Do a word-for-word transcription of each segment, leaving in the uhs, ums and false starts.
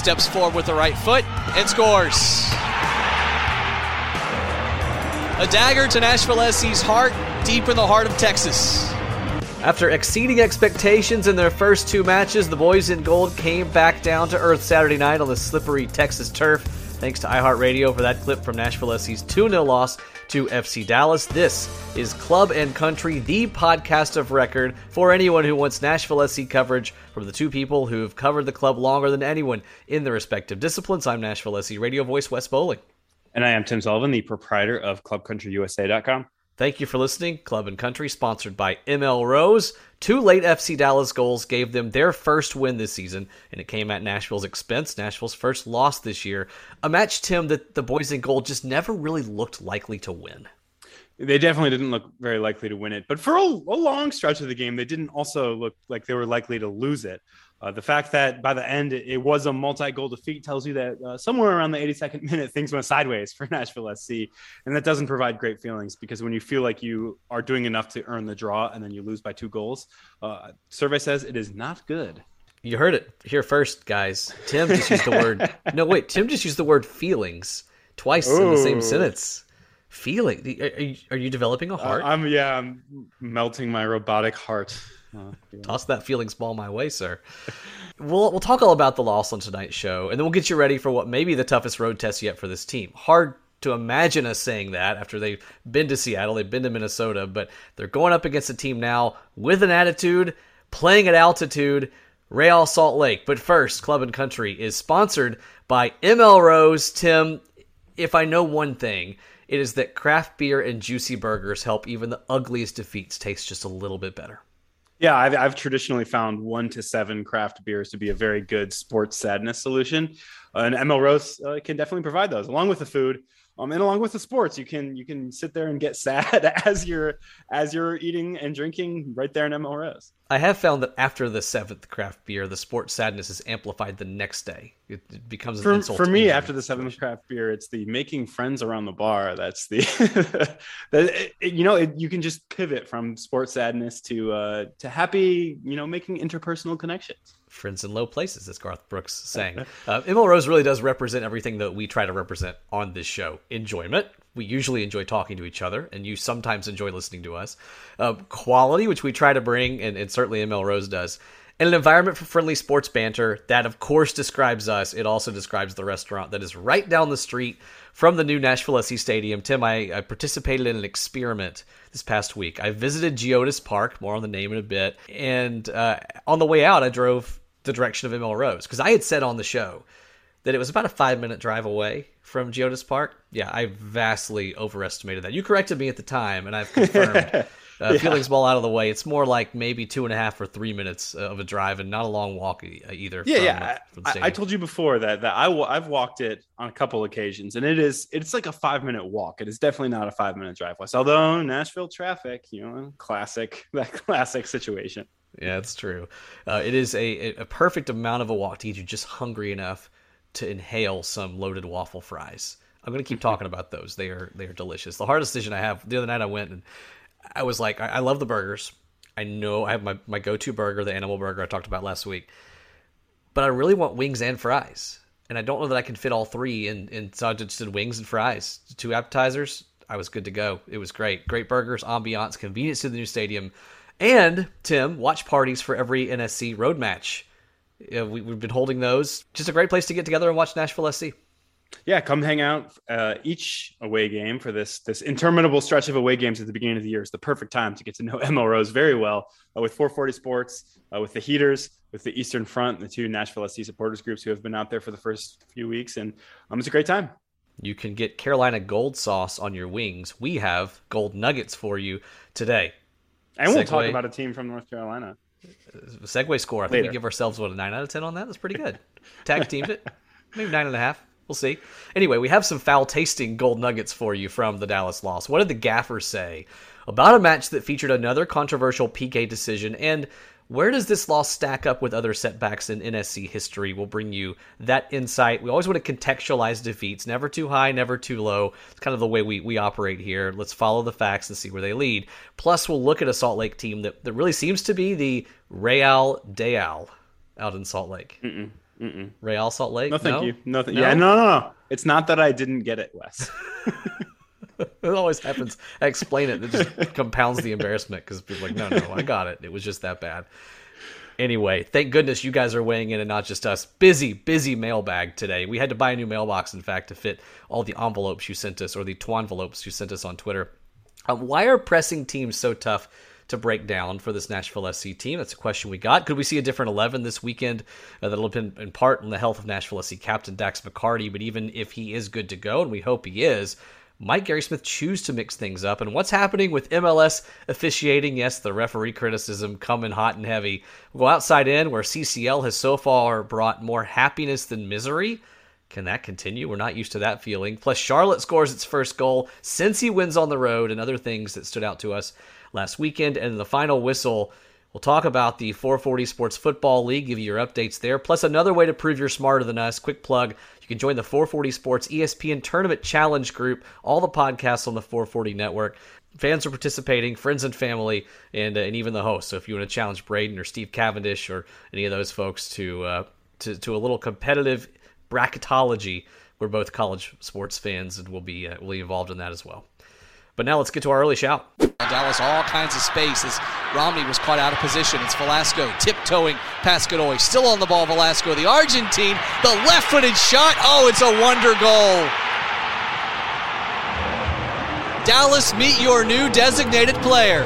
steps forward with the right foot and scores. A dagger to Nashville S C's heart, deep in the heart of Texas. After exceeding expectations in their first two matches, the boys in gold came back down to earth Saturday night on the slippery Texas turf. Thanks to iHeartRadio for that clip from Nashville S C's two nil loss to F C Dallas. This is Club and Country, the podcast of record for anyone who wants Nashville S C coverage from the two people who have covered the club longer than anyone in their respective disciplines. I'm Nashville S C radio voice Wes Bowling. And I am Tim Sullivan, the proprietor of club country u s a dot com. Thank you for listening. Club and Country, sponsored by M L Rose. Two late F C Dallas goals gave them their first win this season, and it came at Nashville's expense, Nashville's first loss this year. A match, Tim, that the boys in gold just never really looked likely to win. They definitely didn't look very likely to win it, but for a, a long stretch of the game, they didn't also look like they were likely to lose it. Uh, the fact that by the end it, it was a multi-goal defeat tells you that uh, somewhere around the eighty-second minute, things went sideways for Nashville S C. And that doesn't provide great feelings, because when you feel like you are doing enough to earn the draw and then you lose by two goals, uh, survey says it is not good. You heard it here first, guys. Tim just used the word. No, wait, Tim just used the word feelings twice Ooh. in the same sentence. Feeling. Are you, are you developing a heart? Uh, I'm Yeah, I'm melting my robotic heart. Uh, yeah. Toss that feelings ball my way, sir. We'll we'll talk all about the loss on tonight's show, and then we'll get you ready for what may be the toughest road test yet for this team. Hard to imagine us saying that after they've been to Seattle, they've been to Minnesota, but they're going up against a team now with an attitude, playing at altitude, Real Salt Lake. But first, Club and Country is sponsored by M L Rose. Tim, if I know one thing, it is that craft beer and juicy burgers help even the ugliest defeats taste just a little bit better. Yeah, I've, I've traditionally found one to seven craft beers to be a very good sports sadness solution. Uh, and M L Rose uh, can definitely provide those, along with the food um, and along with the sports. You can you can sit there and get sad as you're as you're eating and drinking right there in M L Rose. I have found that after the seventh craft beer, the sports sadness is amplified the next day. It, it becomes an for, insult. For me, after the seventh craft beer, it's the making friends around the bar. That's the, that, it, it, you know, it, you can just pivot from sports sadness to uh, to happy, you know, making interpersonal connections. Friends in low places, as Garth Brooks sang. uh, M L Rose really does represent everything that we try to represent on this show. Enjoyment. We usually enjoy talking to each other, and you sometimes enjoy listening to us. Uh, quality, which we try to bring, and, and certainly M L Rose does. And an environment for friendly sports banter that, of course, describes us. It also describes the restaurant that is right down the street from the new Nashville S C Stadium. Tim, I, I participated in an experiment this past week. I visited Geodis Park, more on the name in a bit, and uh, on the way out, I drove the direction of M L Rose, because I had said on the show that it was about a five-minute drive away from Geodis Park. Yeah, I vastly overestimated that. You corrected me at the time, and I've confirmed. uh, yeah. Feelings ball out of the way. It's more like maybe two and a half or three minutes of a drive, and not a long walk either. Yeah, from, yeah. From I, I told you before that that I w- I've walked it on a couple occasions, and it is it's like a five-minute walk. It is definitely not a five-minute drive. Although Nashville traffic, you know, classic that classic situation. Yeah, it's true. Uh, it is a a perfect amount of a walk to get you just hungry enough to inhale some loaded waffle fries. I'm going to keep talking about those. They are they are delicious. The hardest decision I have, the other night I went and I was like, I, I love the burgers. I know I have my, my go-to burger, the animal burger I talked about last week. But I really want wings and fries. And I don't know that I can fit all three. And, and so I just did wings and fries. Two appetizers, I was good to go. It was great. Great burgers, ambiance, convenience to the new stadium. And, Tim, watch parties for every N S C road match. Yeah, we, we've been holding those. Just a great place to get together and watch Nashville S C. Yeah, come hang out uh, each away game for this this interminable stretch of away games at the beginning of the year. It's the perfect time to get to know M L Rose very well uh, with four forty Sports, uh, with the Heaters, with the Eastern Front, the two Nashville S C supporters groups who have been out there for the first few weeks. And um, it's a great time. You can get Carolina Gold Sauce on your wings. We have Gold Nuggets for you today. And we'll Segway. talk about a team from North Carolina. Segway score. I think Later. we give ourselves, what, a nine out of ten on that? That's pretty good. Tag teamed it. Maybe nine point five. We'll see. Anyway, we have some foul-tasting Gold Nuggets for you from the Dallas loss. What did the gaffers say about a match that featured another controversial P K decision? And where does this loss stack up with other setbacks in N S C history? We'll bring you that insight. We always want to contextualize defeats. Never too high, never too low. It's kind of the way we, we operate here. Let's follow the facts and see where they lead. Plus, we'll look at a Salt Lake team that, that really seems to be the Real Deal out in Salt Lake. Mm-mm. Mm-mm. Real Salt Lake? No, thank no? you. No, th- no? Yeah, no, no, no. It's not that I didn't get it, Wes. It always happens. I explain it. It just compounds the embarrassment because people are like, no, no, I got it. It was just that bad. Anyway, thank goodness you guys are weighing in and not just us. Busy, busy mailbag today. We had to buy a new mailbox, in fact, to fit all the envelopes you sent us, or the twanvelopes you sent us on Twitter. Um, why are pressing teams so tough to break down for this Nashville S C team? That's a question we got. Could we see a different eleven this weekend? Uh, that'll depend in part on the health of Nashville S C captain Dax McCarty, but even if he is good to go, and we hope he is, might Gary Smith choose to mix things up? And what's happening with M L S officiating? Yes, the referee criticism coming hot and heavy. We'll go outside in, where C C L has so far brought more happiness than misery. Can that continue? We're not used to that feeling. Plus, Charlotte scores its first goal since he wins on the road, and other things that stood out to us last weekend. And in the final whistle, we'll talk about the four forty Sports Football League, give you your updates there, plus another way to prove you're smarter than us. Quick plug, you can join the four forty Sports E S P N Tournament Challenge group, all the podcasts on the four forty Network. Fans are participating, friends and family, and uh, and even the host. So if you want to challenge Braden or Steve Cavendish or any of those folks to uh, to, to a little competitive bracketology, we're both college sports fans and we'll be, uh, we'll be involved in that as well. But now let's get to our early shout. Dallas, all kinds of space as Romney was caught out of position. It's Velasco tiptoeing past Godoy. Still on the ball, Velasco. The Argentine, the left-footed shot. Oh, it's a wonder goal. Dallas, meet your new designated player.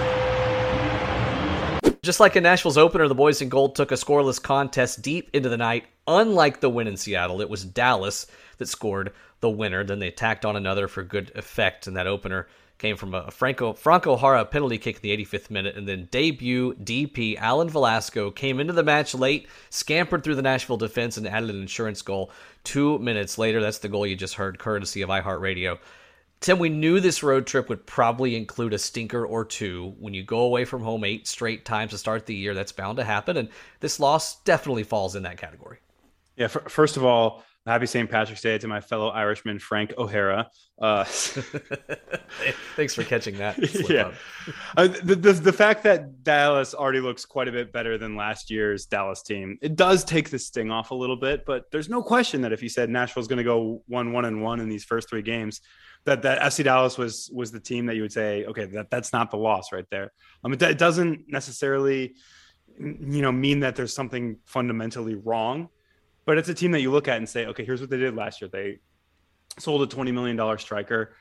Just like in Nashville's opener, the boys in gold took a scoreless contest deep into the night. Unlike the win in Seattle, it was Dallas that scored the winner. Then they tacked on another for good effect in that opener. Came from a Franco Franco Hara penalty kick in the eighty-fifth minute, and then debut D P Alan Velasco came into the match late, scampered through the Nashville defense, and added an insurance goal two minutes later. That's the goal you just heard, courtesy of iHeartRadio. Tim, we knew this road trip would probably include a stinker or two. When you go away from home eight straight times to start the year, that's bound to happen, and this loss definitely falls in that category. Yeah, for, first of all, happy Saint Patrick's Day to my fellow Irishman, Frank O'Hara. Uh, Thanks for catching that. Yeah. uh, the, the, the fact that Dallas already looks quite a bit better than last year's Dallas team, it does take the sting off a little bit, but there's no question that if you said Nashville's going to go one, one and one in these first three games, that, that F C Dallas was, was the team that you would say, okay, that, that's not the loss right there. Um, it, it doesn't necessarily, you know, mean that there's something fundamentally wrong. But it's a team that you look at and say, okay, here's what they did last year. They sold a twenty million dollars striker.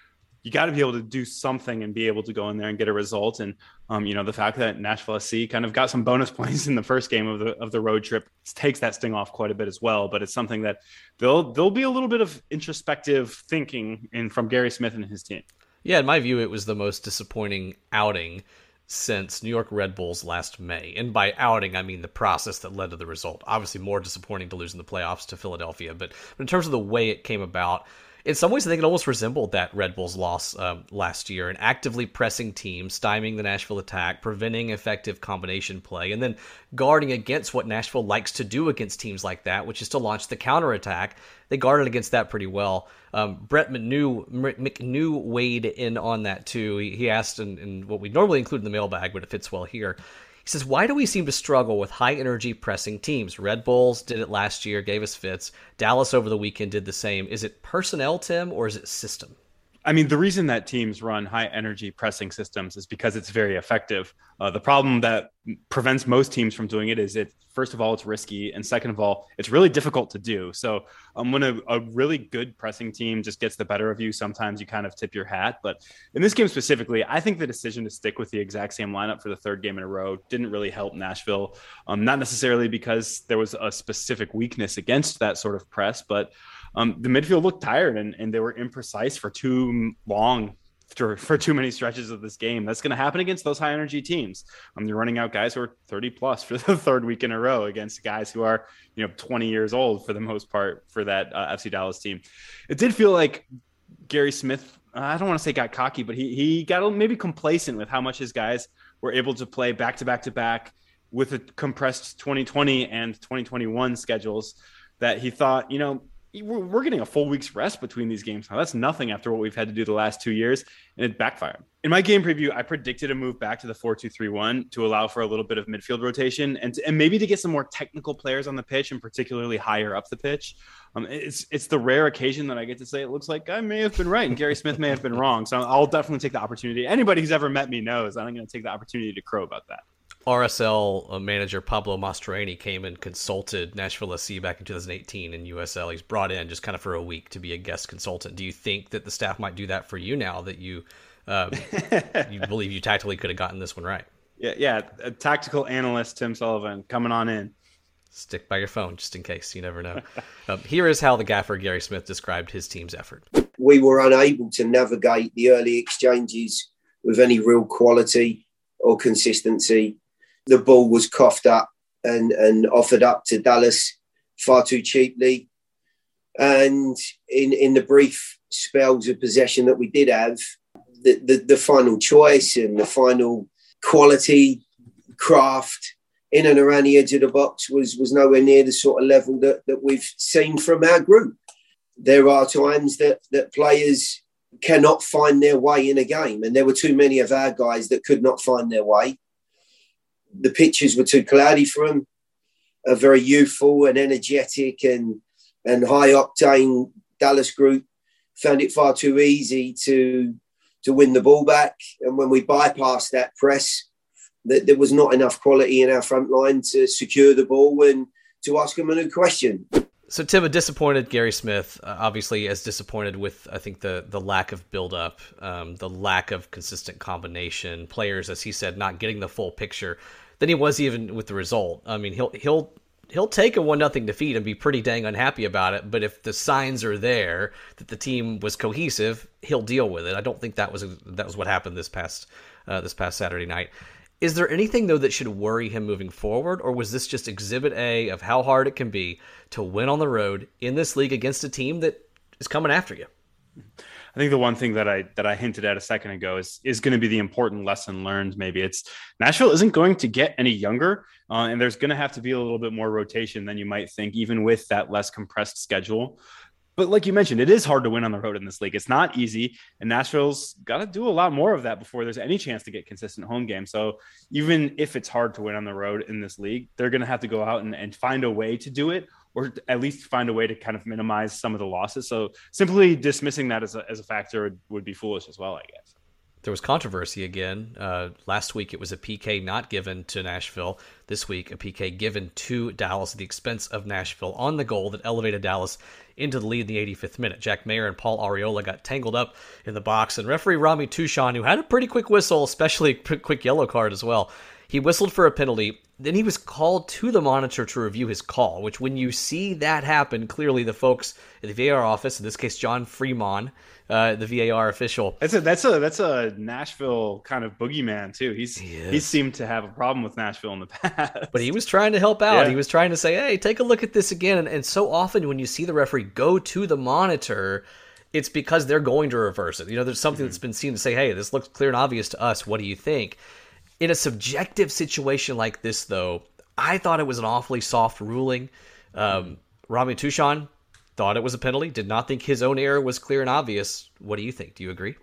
You got to be able to do something and be able to go in there and get a result. And, um, you know, the fact that Nashville S C kind of got some bonus points in the first game of the of the road trip takes that sting off quite a bit as well. But it's something that there'll there'll be a little bit of introspective thinking in from Gary Smith and his team. Yeah, in my view, it was the most disappointing outing since New York Red Bulls last May. And by outing, I mean the process that led to the result. Obviously more disappointing to lose in the playoffs to Philadelphia, but, but in terms of the way it came about, in some ways I think it almost resembled that Red Bulls loss um, last year, and actively pressing teams, stymieing the Nashville attack, preventing effective combination play, and then guarding against what Nashville likes to do against teams like that, which is to launch the counterattack. They guarded against that pretty well. Um, Brett McNew, McNew weighed in on that too. He, he asked, in, in what we normally include in the mailbag, but it fits well here. He says, why do we seem to struggle with high-energy pressing teams? Red Bulls did it last year, gave us fits. Dallas over the weekend did the same. Is it personnel, Tim, or is it system? I mean, the reason that teams run high-energy pressing systems is because it's very effective. Uh, the problem that prevents most teams from doing it is, it, first of all, it's risky, and second of all, it's really difficult to do. So um, when a, a really good pressing team just gets the better of you, sometimes you kind of tip your hat. But in this game specifically, I think the decision to stick with the exact same lineup for the third game in a row didn't really help Nashville, um, not necessarily because there was a specific weakness against that sort of press, but um, the midfield looked tired, and, and they were imprecise for too long for too many stretches of this game. That's going to happen against those high energy teams. Um, you're running out guys who are thirty plus for the third week in a row against guys who are, you know, twenty years old for the most part for that uh, F C Dallas team. It did feel like Gary Smith, I don't want to say got cocky, but he, he got maybe complacent with how much his guys were able to play back to back to back with a compressed twenty twenty and twenty twenty-one schedules, that he thought, you know, we're getting a full week's rest between these games now. That's nothing after what we've had to do the last two years, and it backfired. In my game preview, I predicted a move back to the four two three one to allow for a little bit of midfield rotation and to, and maybe to get some more technical players on the pitch, and particularly higher up the pitch. Um, it's it's the rare occasion that I get to say it looks like I may have been right and Gary Smith may have been wrong. So I'll definitely take the opportunity. Anybody who's ever met me knows I'm going to take the opportunity to crow about that. R S L manager Pablo Mastroeni came and consulted Nashville S C back in two thousand eighteen in U S L. He's brought in just kind of for a week to be a guest consultant. Do you think that the staff might do that for you now that you uh, you believe you tactically could have gotten this one right? Yeah, yeah. A tactical analyst Tim Sullivan coming on in. Stick by your phone just in case. You never know. um, here is how the gaffer Gary Smith described his team's effort. We were unable to navigate the early exchanges with any real quality or consistency. The ball was coughed up and, and offered up to Dallas far too cheaply. And in in the brief spells of possession that we did have, the, the, the final choice and the final quality, craft in and around the edge of the box was, was nowhere near the sort of level that, that we've seen from our group. There are times that, that players cannot find their way in a game, and there were too many of our guys that could not find their way. The pitches were too cloudy for them. A very youthful and energetic and, and high-octane Dallas group found it far too easy to, to win the ball back. And when we bypassed that press, that there was not enough quality in our front line to secure the ball and to ask them a new question. So, Tim, a disappointed Gary Smith, uh, obviously as disappointed with, I think, the the lack of build-up, um, the lack of consistent combination, players, as he said, not getting the full picture. Then he was even with the result. I mean, he'll he'll he'll take a one nothing defeat and be pretty dang unhappy about it. But if the signs are there that the team was cohesive, he'll deal with it. I don't think that was a, that was what happened this past uh, this past Saturday night. Is there anything though that should worry him moving forward, or was this just exhibit A of how hard it can be to win on the road in this league against a team that is coming after you? I think the one thing that I that I hinted at a second ago is is going to be the important lesson learned. Maybe it's Nashville isn't going to get any younger, uh, and there's going to have to be a little bit more rotation than you might think, even with that less compressed schedule. But like you mentioned, it is hard to win on the road in this league. It's not easy, and Nashville's got to do a lot more of that before there's any chance to get consistent home games. So even if it's hard to win on the road in this league, they're going to have to go out and, and find a way to do it, or at least find a way to kind of minimize some of the losses. So simply dismissing that as a, as a factor would, would be foolish as well, I guess. There was controversy again. Uh, last week, it was a P K not given to Nashville. This week, a P K given to Dallas at the expense of Nashville on the goal that elevated Dallas into the lead in the eighty-fifth minute. Jack Maher and Paul Arriola got tangled up in the box, and referee Rami Tushan, who had a pretty quick whistle, especially a quick yellow card as well, he whistled for a penalty. Then he was called to the monitor to review his call, which when you see that happen, clearly the folks at the V A R office, in this case, John Fremont, uh, the V A R official. That's a, that's a, that's a Nashville kind of boogeyman too. He's, he, he seemed to have a problem with Nashville in the past, but he was trying to help out. Yeah. He was trying to say, hey, take a look at this again. And, and so often when you see the referee go to the monitor, it's because they're going to reverse it. You know, there's something mm-hmm. that's been seen to say, hey, this looks clear and obvious to us. What do you think? In a subjective situation like this, though, I thought it was an awfully soft ruling. Um, Rami Tushan thought it was a penalty, did not think his own error was clear and obvious. What do you think? Do you agree?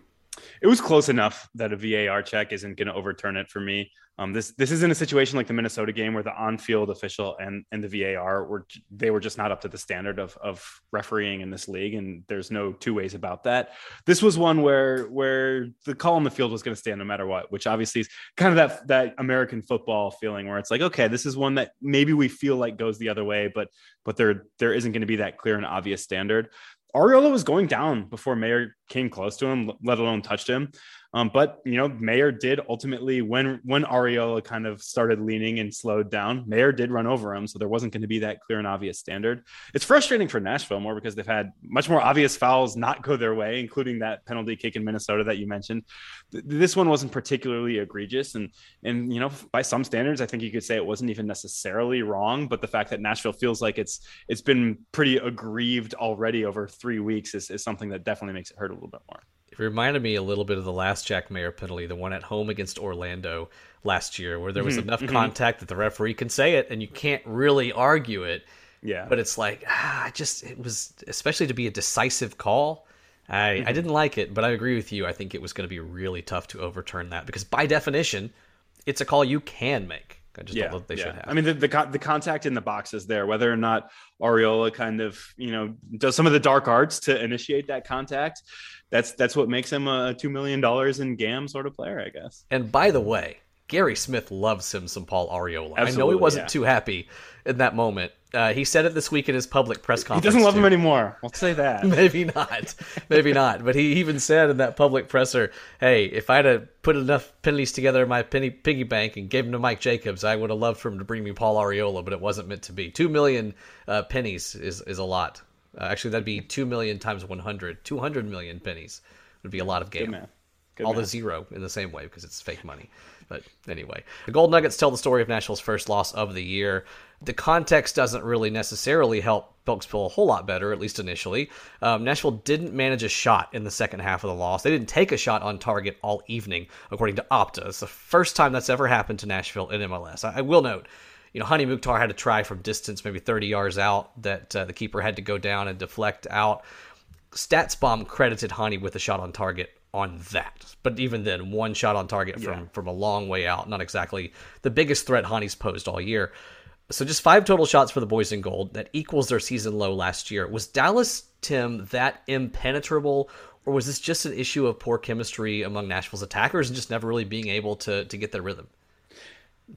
It was close enough that a V A R check isn't going to overturn it for me. Um, this this isn't a situation like the Minnesota game where the on-field official and, and the V A R were they were just not up to the standard of of refereeing in this league, and there's no two ways about that. This was one where where the call on the field was going to stand no matter what, which obviously is kind of that that American football feeling where it's like, okay, this is one that maybe we feel like goes the other way, but but there there isn't going to be that clear and obvious standard. Arriola was going down before Maher came close to him, let alone touched him. Um, but, you know, Maher did ultimately, when when Arriola kind of started leaning and slowed down, Maher did run over him. So there wasn't going to be that clear and obvious standard. It's frustrating for Nashville more because they've had much more obvious fouls not go their way, including that penalty kick in Minnesota that you mentioned. This one wasn't particularly egregious. And, and you know, by some standards, I think you could say it wasn't even necessarily wrong. But the fact that Nashville feels like it's it's been pretty aggrieved already over three weeks is, is something that definitely makes it hurt a little bit more. It reminded me a little bit of the last Jack Maher penalty, the one at home against Orlando last year, where there was mm-hmm. enough mm-hmm. contact that the referee can say it and you can't really argue it. Yeah. But it's like, ah, I just, it was, especially to be a decisive call, I, mm-hmm. I didn't like it, but I agree with you. I think it was going to be really tough to overturn that because by definition, it's a call you can make. I just yeah, don't know that they yeah. should have. I mean, the, the the contact in the box is there, whether or not Arriola kind of, you know, does some of the dark arts to initiate that contact. That's that's what makes him a two million dollars in GAM sort of player, I guess. And by the way, Gary Smith loves him some Paul Arriola. Absolutely, I know he wasn't yeah. too happy in that moment. Uh, he said it this week in his public press conference. He doesn't love too. him anymore. I'll say that. Maybe not. Maybe not. But he even said in that public presser, hey, if I'd have put enough pennies together in my penny piggy bank and gave them to Mike Jacobs, I would have loved for him to bring me Paul Arriola, but it wasn't meant to be. Two million uh, pennies is, is a lot. Uh, actually, that'd be two million times one hundred. two hundred million pennies would be a lot of game. Good man. Good All man. The zero in the same way because it's fake money. But anyway, the Gold Nuggets tell the story of Nashville's first loss of the year. The context doesn't really necessarily help Belksville a whole lot better, at least initially. Um, Nashville didn't manage a shot in the second half of the loss. They didn't take a shot on target all evening, according to Opta. It's the first time that's ever happened to Nashville in M L S. I, I will note, you know, Hani Mukhtar had a try from distance, maybe thirty yards out, that uh, the keeper had to go down and deflect out. StatsBomb credited Hani with a shot on target on that. But even then, one shot on target from, yeah. from a long way out. Not exactly the biggest threat Hani's posed all year. So just five total shots for the boys in gold. That equals their season low last year. Was Dallas, Tim, that impenetrable? Or was this just an issue of poor chemistry among Nashville's attackers and just never really being able to to get their rhythm?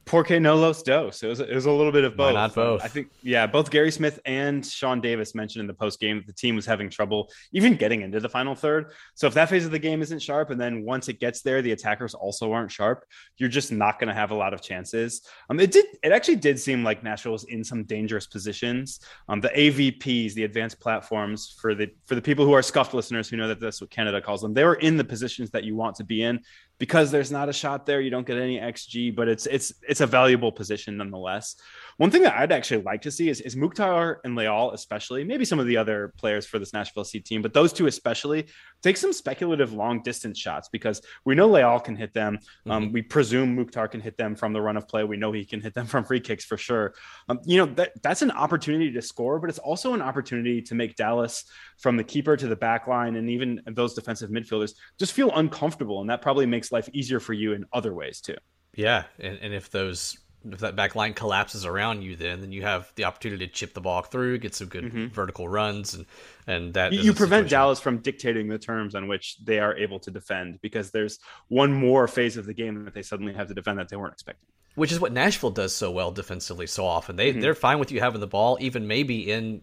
Porque no los dos. It was, it was a little bit of both. Why not both? I think, yeah, both Gary Smith and Sean Davis mentioned in the post game that the team was having trouble even getting into the final third. So if that phase of the game isn't sharp, and then once it gets there, the attackers also aren't sharp, you're just not going to have a lot of chances. Um, it did. It actually did seem like Nashville was in some dangerous positions. Um, the A V Ps, the advanced platforms for the for the people who are scuffed listeners who know that that's what Canada calls them. They were in the positions that you want to be in. Because there's not a shot there, you don't get any X G, but it's it's it's a valuable position nonetheless. One thing that I'd actually like to see is, is Mukhtar and Leal especially, maybe some of the other players for this Nashville S C team, but those two especially, take some speculative long-distance shots because we know Leal can hit them. Mm-hmm. Um, we presume Mukhtar can hit them from the run of play. We know he can hit them from free kicks for sure. Um, you know, that that's an opportunity to score, but it's also an opportunity to make Dallas, from the keeper to the back line and even those defensive midfielders, just feel uncomfortable, and that probably makes life easier for you in other ways too. Yeah, and, and if those if that back line collapses around you, then then you have the opportunity to chip the ball through, get some good mm-hmm. vertical runs, and and that you, you prevent Dallas from dictating the terms on which they are able to defend, because there's one more phase of the game that they suddenly have to defend that they weren't expecting. Which is what Nashville does so well defensively so often. They mm-hmm. they're fine with you having the ball, even maybe in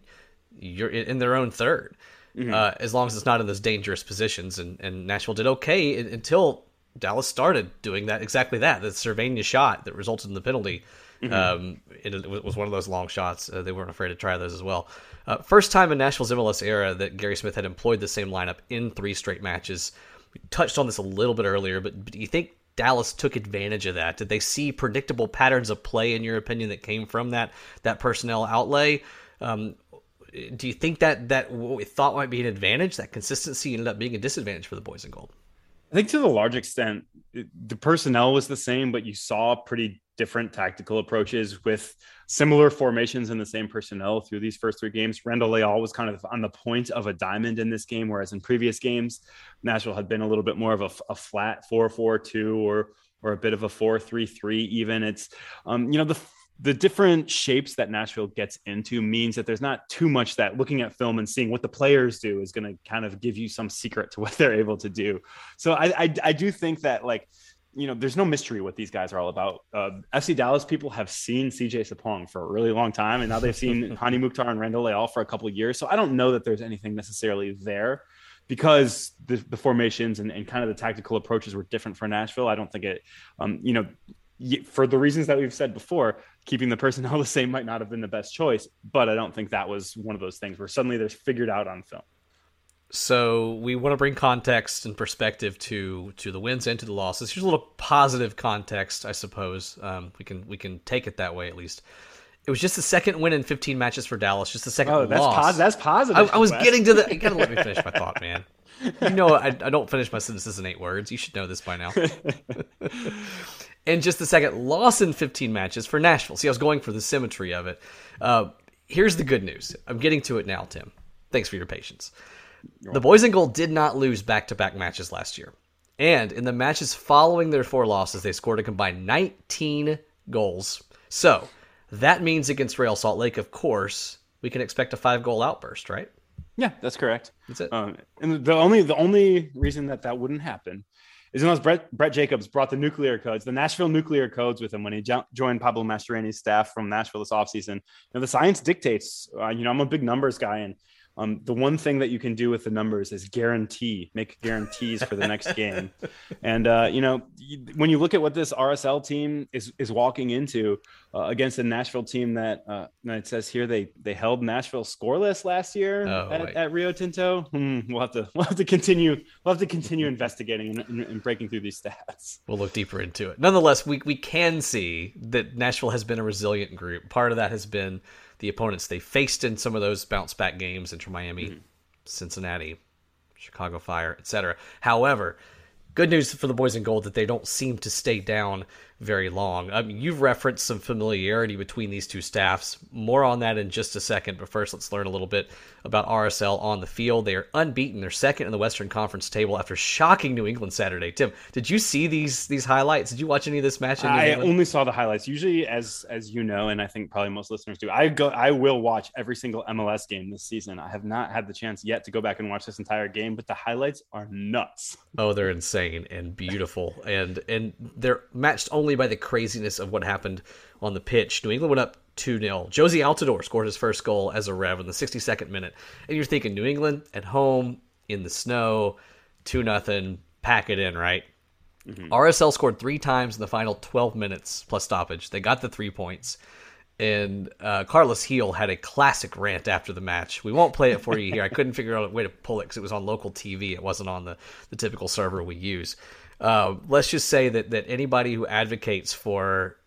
your in their own third, mm-hmm. uh, as long as it's not in those dangerous positions. And and Nashville did okay until Dallas started doing that, exactly that. The Cervania shot that resulted in the penalty. Mm-hmm. Um, it, it was one of those long shots. Uh, they weren't afraid to try those as well. Uh, first time in Nashville's M L S era that Gary Smith had employed the same lineup in three straight matches. We touched on this a little bit earlier, but do you think Dallas took advantage of that? Did they see predictable patterns of play, in your opinion, that came from that that personnel outlay? Um, do you think that, that what we thought might be an advantage, that consistency, ended up being a disadvantage for the boys in gold? I think to the large extent, the personnel was the same, but you saw pretty different tactical approaches with similar formations and the same personnel through these first three games. Randall Leal was kind of on the point of a diamond in this game, whereas in previous games, Nashville had been a little bit more of a, a flat four four two or or a bit of a four three three even. It's, um, you know, the The different shapes that Nashville gets into means that there's not too much that looking at film and seeing what the players do is going to kind of give you some secret to what they're able to do. So I, I, I do think that, like, you know, there's no mystery what these guys are all about. Uh, F C Dallas people have seen C J Sapong for a really long time, and now they've seen Hani Mukhtar and Randall Leal for a couple of years. So I don't know that there's anything necessarily there. Because the, the formations and, and kind of the tactical approaches were different for Nashville, I don't think it, um, you know, for the reasons that we've said before, keeping the personnel the same might not have been the best choice, but I don't think that was one of those things where suddenly they're figured out on film. So we want to bring context and perspective to to the wins and to the losses. Here's a little positive context, I suppose. Um, we can we can take it that way, at least. It was just the second win in fifteen matches for Dallas, just the second oh, that's loss. Pos- that's positive. I, I was West. getting to the... You got to let me finish my thought, man. You know, I, I don't finish my sentences in eight words. You should know this by now. And just the second loss in fifteen matches for Nashville. See, I was going for the symmetry of it. Uh, here's the good news. I'm getting to it now, Tim. Thanks for your patience. The boys in gold did not lose back-to-back matches last year. And in the matches following their four losses, they scored a combined nineteen goals. So that means against Real Salt Lake, of course, we can expect a five-goal outburst, right? Yeah, that's correct. That's it. Um, and the only the only reason that that wouldn't happen is unless Brett, Brett Jacobs brought the nuclear codes, the Nashville nuclear codes with him when he jo- joined Pablo Mastroeni's staff from Nashville this offseason. You know, the science dictates, uh, you know, I'm a big numbers guy, and Um, the one thing that you can do with the numbers is guarantee, make guarantees for the next game. And, uh, you know, you, when you look at what this R S L team is is walking into uh, against a Nashville team that, uh, it says here, they they held Nashville scoreless last year oh, at, at Rio Tinto. Hmm, we'll have to we'll have to continue. We'll have to continue investigating and, and, and breaking through these stats. We'll look deeper into it. Nonetheless, we, we can see that Nashville has been a resilient group. Part of that has been the opponents they faced in some of those bounce back games, Inter Miami, mm-hmm. Cincinnati, Chicago Fire, et cetera. However, good news for the boys in gold that they don't seem to stay down very long. I mean, you've referenced some familiarity between these two staffs. More on that in just a second. But first, let's learn a little bit about R S L on the field. They are unbeaten. They're second in the Western Conference table after shocking New England Saturday. Tim, did you see these these highlights? Did you watch any of this match in New England? I only saw the highlights. Usually, as as you know, and I think probably most listeners do, I go I will watch every single M L S game this season. I have not had the chance yet to go back and watch this entire game, but the highlights are nuts. Oh, they're insane and beautiful, and and they're matched only by the craziness of what happened on the pitch. New England went up two nil. Josie Altidore scored his first goal as a Rev in the sixty-second minute. And you're thinking New England at home in the snow, two nothing, pack it in, right? Mm-hmm. R S L scored three times in the final twelve minutes plus stoppage. They got the three points. And uh, Carlos Heel had a classic rant after the match. We won't play it for you here. I couldn't figure out a way to pull it because it was on local T V. It wasn't on the, the typical server we use. Uh, let's just say that that anybody who advocates for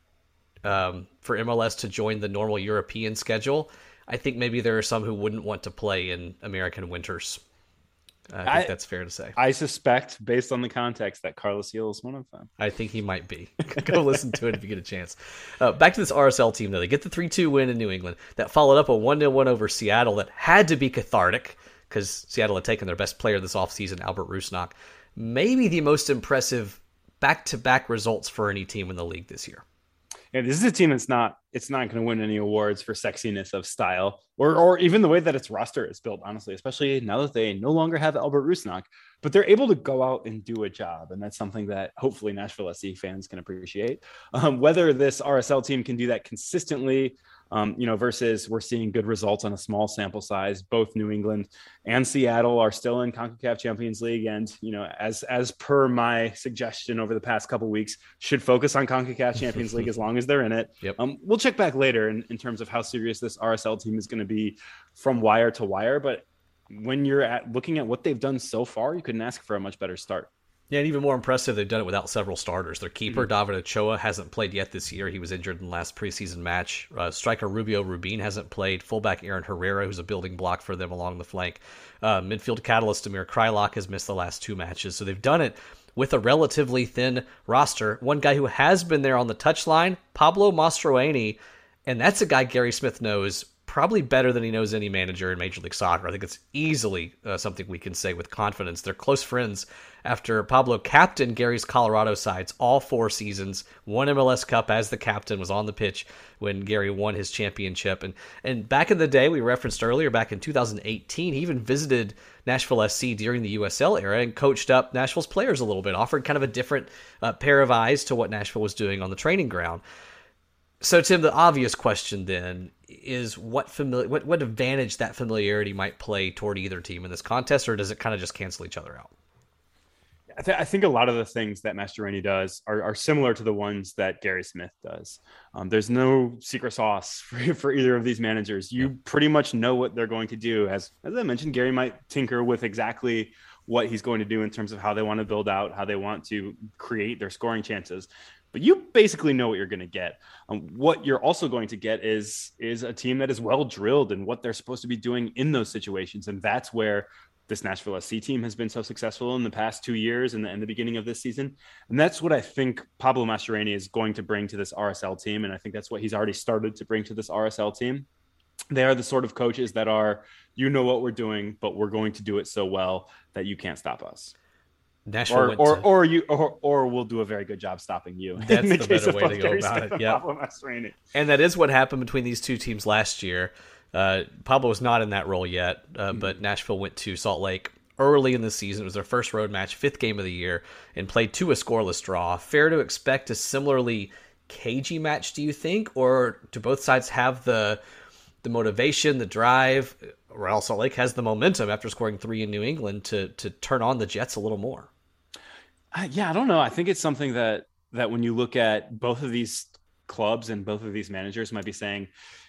um, for M L S to join the normal European schedule, I think maybe there are some who wouldn't want to play in American winters. Uh, I think I, that's fair to say. I suspect, based on the context, that Carlos Hill is one of them. I think he might be. Go listen to it if you get a chance. Uh, back to this R S L team, though. They get the three two win in New England. That followed up a one to one over Seattle that had to be cathartic because Seattle had taken their best player this offseason, Albert Rusnak. Maybe the most impressive back-to-back results for any team in the league this year. Yeah, this is a team that's not it's not going to win any awards for sexiness of style or or even the way that its roster is built, honestly, especially now that they no longer have Albert Rusnak, but they're able to go out and do a job. And that's something that hopefully Nashville S C fans can appreciate. Um, whether this R S L team can do that consistently, Um, you know, versus we're seeing good results on a small sample size. Both New England and Seattle are still in CONCACAF Champions League. And, you know, as as per my suggestion over the past couple of weeks, should focus on CONCACAF Champions League as long as they're in it. Yep. Um, we'll check back later in, in terms of how serious this R S L team is going to be from wire to wire. But when you're at looking at what they've done so far, you couldn't ask for a much better start. Yeah, and even more impressive, they've done it without several starters. Their keeper, mm-hmm. David Ochoa, hasn't played yet this year. He was injured in the last preseason match. Uh, striker Rubio Rubin hasn't played. Fullback Aaron Herrera, who's a building block for them along the flank. Uh, midfield catalyst Amir Krylak has missed the last two matches. So they've done it with a relatively thin roster. One guy who has been there on the touchline, Pablo Mastroeni, and that's a guy Gary Smith knows probably better than he knows any manager in Major League Soccer. I think it's easily uh, something we can say with confidence. They're close friends after Pablo captained Gary's Colorado sides all four seasons, won M L S Cup as the captain, was on the pitch when Gary won his championship. And and back in the day, we referenced earlier, back in two thousand eighteen, he even visited Nashville S C during the U S L era and coached up Nashville's players a little bit, offered kind of a different uh, pair of eyes to what Nashville was doing on the training ground. So, Tim, the obvious question then is what famili- what what advantage that familiarity might play toward either team in this contest, or does it kind of just cancel each other out? I, th- I think a lot of the things that Mastroeni does are, are similar to the ones that Gary Smith does. Um, there's no secret sauce for, for either of these managers. You yeah. pretty much know what they're going to do. As, as I mentioned, Gary might tinker with exactly what he's going to do in terms of how they want to build out, how they want to create their scoring chances. But you basically know what you're going to get. Um, what you're also going to get is, is a team that is well drilled in what they're supposed to be doing in those situations. And that's where this Nashville S C team has been so successful in the past two years and the, and the beginning of this season. And that's what I think Pablo Mastroeni is going to bring to this R S L team. And I think that's what he's already started to bring to this R S L team. they are the sort of coaches that are, you know what we're doing, but we're going to do it so well that you can't stop us. Nashville or or, to, or you or or we'll do a very good job stopping you. That's the, the better way to go about it. Yeah, and that is what happened between these two teams last year. Uh, Pablo was not in that role yet, uh, mm-hmm. but Nashville went to Salt Lake early in the season. It was their first road match, fifth game of the year, and played to a scoreless draw. Fair to expect a similarly cagey match, do you think? Or do both sides have the the motivation, the drive? Real Salt Lake has the momentum after scoring three in New England to to turn on the Jets a little more. Uh, yeah, I don't know. I think it's something that that when you look at both of these clubs and both of these managers might be saying,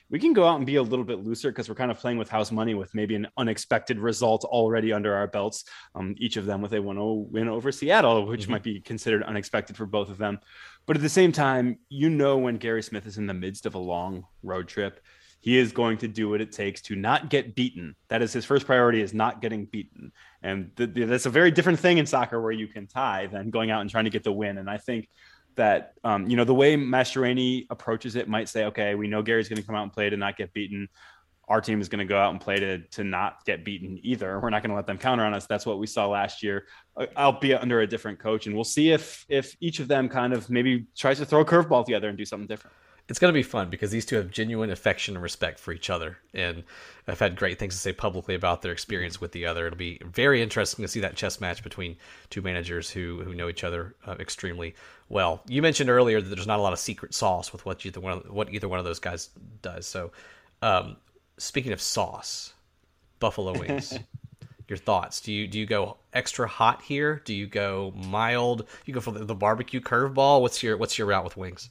we can go out and be a little bit looser because we're kind of playing with house money with maybe an unexpected result already under our belts. Um, each of them with a one oh win over Seattle, which mm-hmm. might be considered unexpected for both of them. But at the same time, you know, when Gary Smith is in the midst of a long road trip, he is going to do what it takes to not get beaten. That is his first priority, is not getting beaten. And th- th- that's a very different thing in soccer where you can tie than going out and trying to get the win. And I think that, um, you know, the way Mastroeni approaches it might say, okay, we know Gary's going to come out and play to not get beaten. Our team is going to go out and play to, to not get beaten either. We're not going to let them counter on us. That's what we saw last year, albeit under a different coach. And we'll see if if each of them kind of maybe tries to throw a curveball at the other and do something different. It's going to be fun because these two have genuine affection and respect for each other. And I've had great things to say publicly about their experience with the other. It'll be very interesting to see that chess match between two managers who who know each other uh, extremely well. You mentioned earlier that there's not a lot of secret sauce with what either one of, what either one of those guys does. So um, speaking of sauce, buffalo wings, your thoughts. Do you do you go extra hot here? Do you go mild? You go for the, the barbecue curveball? What's your what's your route with wings?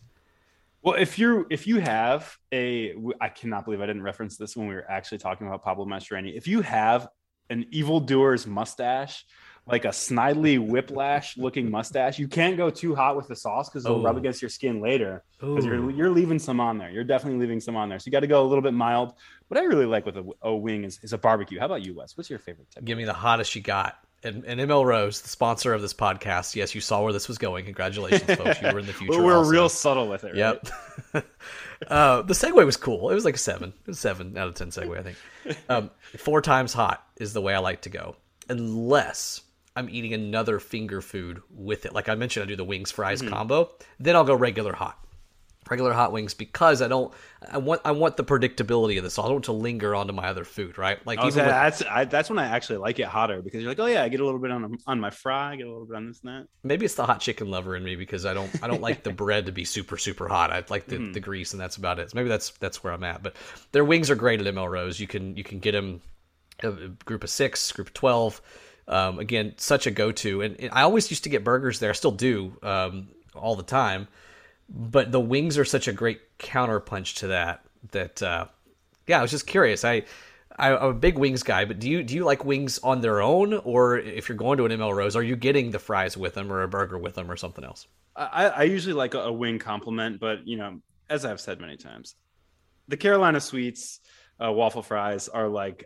Well, if you if you have a, I cannot believe I didn't reference this when we were actually talking about Pablo Mastroeni. If you have an evildoer's mustache, like a snidely whiplash looking mustache, you can't go too hot with the sauce because it'll Ooh. rub against your skin later. Because you're you're leaving some on there. You're definitely leaving some on there. So you got to go a little bit mild. What I really like with a, a wing is, is a barbecue. How about you, Wes? What's your favorite type? Give me the hottest you got. And, and M L Rose, the sponsor of this podcast, yes, you saw where this was going. Congratulations, folks. You were in the future. We're also real subtle with it. Yep. Right? uh, the segue was cool. It was like a seven. It was seven out of ten segue, I think. Um, four times hot is the way I like to go, unless I'm eating another finger food with it. Like I mentioned, I do the wings fries mm-hmm. combo. Then I'll go regular hot. regular hot wings because I don't, I want, I want the predictability of this. I don't want to linger onto my other food, right? Like oh, even that, with, that's, I, that's when I actually like it hotter because you're like, oh yeah, I get a little bit on, on my fry. I get a little bit on this and that. Maybe it's the hot chicken lover in me because I don't, I don't like the bread to be super, super hot. I like the, mm. the grease and that's about it. So maybe that's, that's where I'm at, but their wings are great at M L Rose. You can, you can get them a group of six, group of twelve. Um, again, such a go-to. And, and I always used to get burgers there. I still do um, all the time. But the wings are such a great counterpunch to that. That uh, yeah, I was just curious. I, I I'm a big wings guy, but do you do you like wings on their own, or if you're going to an M L Rose, are you getting the fries with them, or a burger with them, or something else? I, I usually like a, a wing compliment, but you know, as I've said many times, the Carolina Sweets uh, waffle fries are like.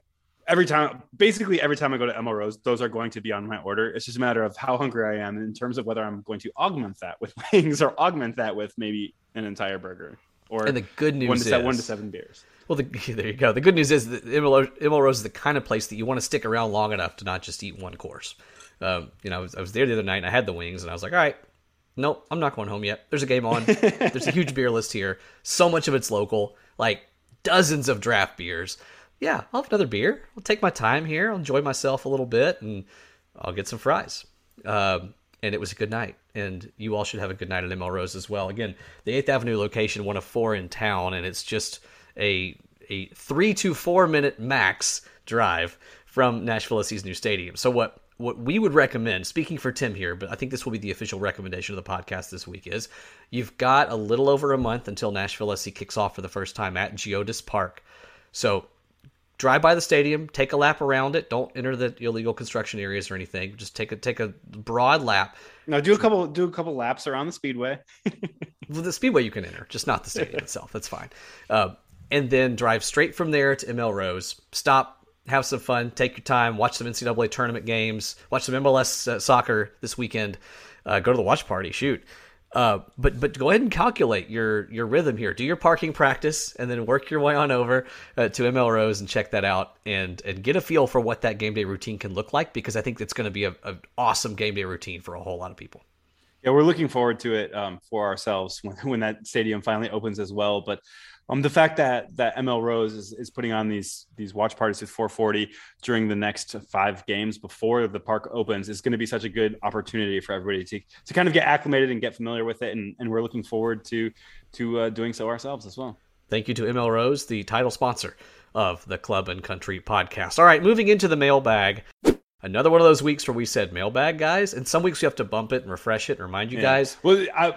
Every time, basically every time I go to M L Rose, those are going to be on my order. It's just a matter of how hungry I am in terms of whether I'm going to augment that with wings or augment that with maybe an entire burger or and the good news one, to is, se- one to seven beers. Well, the, there you go. The good news is that M L Rose is the kind of place that you want to stick around long enough to not just eat one course. Um, you know, I was, I was there the other night and I had the wings and I was like, all right, nope, I'm not going home yet. There's a game on. There's a huge beer list here. So much of it's local, like dozens of draft beers. Yeah, I'll have another beer. I'll take my time here. I'll enjoy myself a little bit, and I'll get some fries. Um, and it was a good night, and you all should have a good night at M L Rose as well. Again, the eighth Avenue location, one of four in town, and it's just a a three to four minute max drive from Nashville S C's new stadium. So what, what we would recommend, speaking for Tim here, but I think this will be the official recommendation of the podcast this week, is you've got a little over a month until Nashville S C kicks off for the first time at Geodis Park. So drive by the stadium, take a lap around it. Don't enter the illegal construction areas or anything. Just take a take a broad lap. No, do a couple do a couple laps around the speedway. Well, the speedway you can enter, just not the stadium itself. That's fine. Uh, and then drive straight from there to M L Rose. Stop, have some fun, take your time, watch some N C double A tournament games, watch some M L S uh, soccer this weekend. Uh, go to the watch party. Shoot, Uh, but but go ahead and calculate your your rhythm here. Do your parking practice and then work your way on over uh, to M L Rose and check that out and and get a feel for what that game day routine can look like, because I think it's going to be an awesome game day routine for a whole lot of people. Yeah, we're looking forward to it um, for ourselves when, when that stadium finally opens as well. But um, the fact that that M L Rose is, is putting on these these watch parties with four forty during the next five games before the park opens is going to be such a good opportunity for everybody to to kind of get acclimated and get familiar with it. And, and we're looking forward to to uh, doing so ourselves as well. Thank you to M L Rose, the title sponsor of the Club and Country podcast. All right, moving into the mailbag. Another one of those weeks where we said mailbag, guys, and some weeks you have to bump it and refresh it and remind you yeah. guys. Well, I,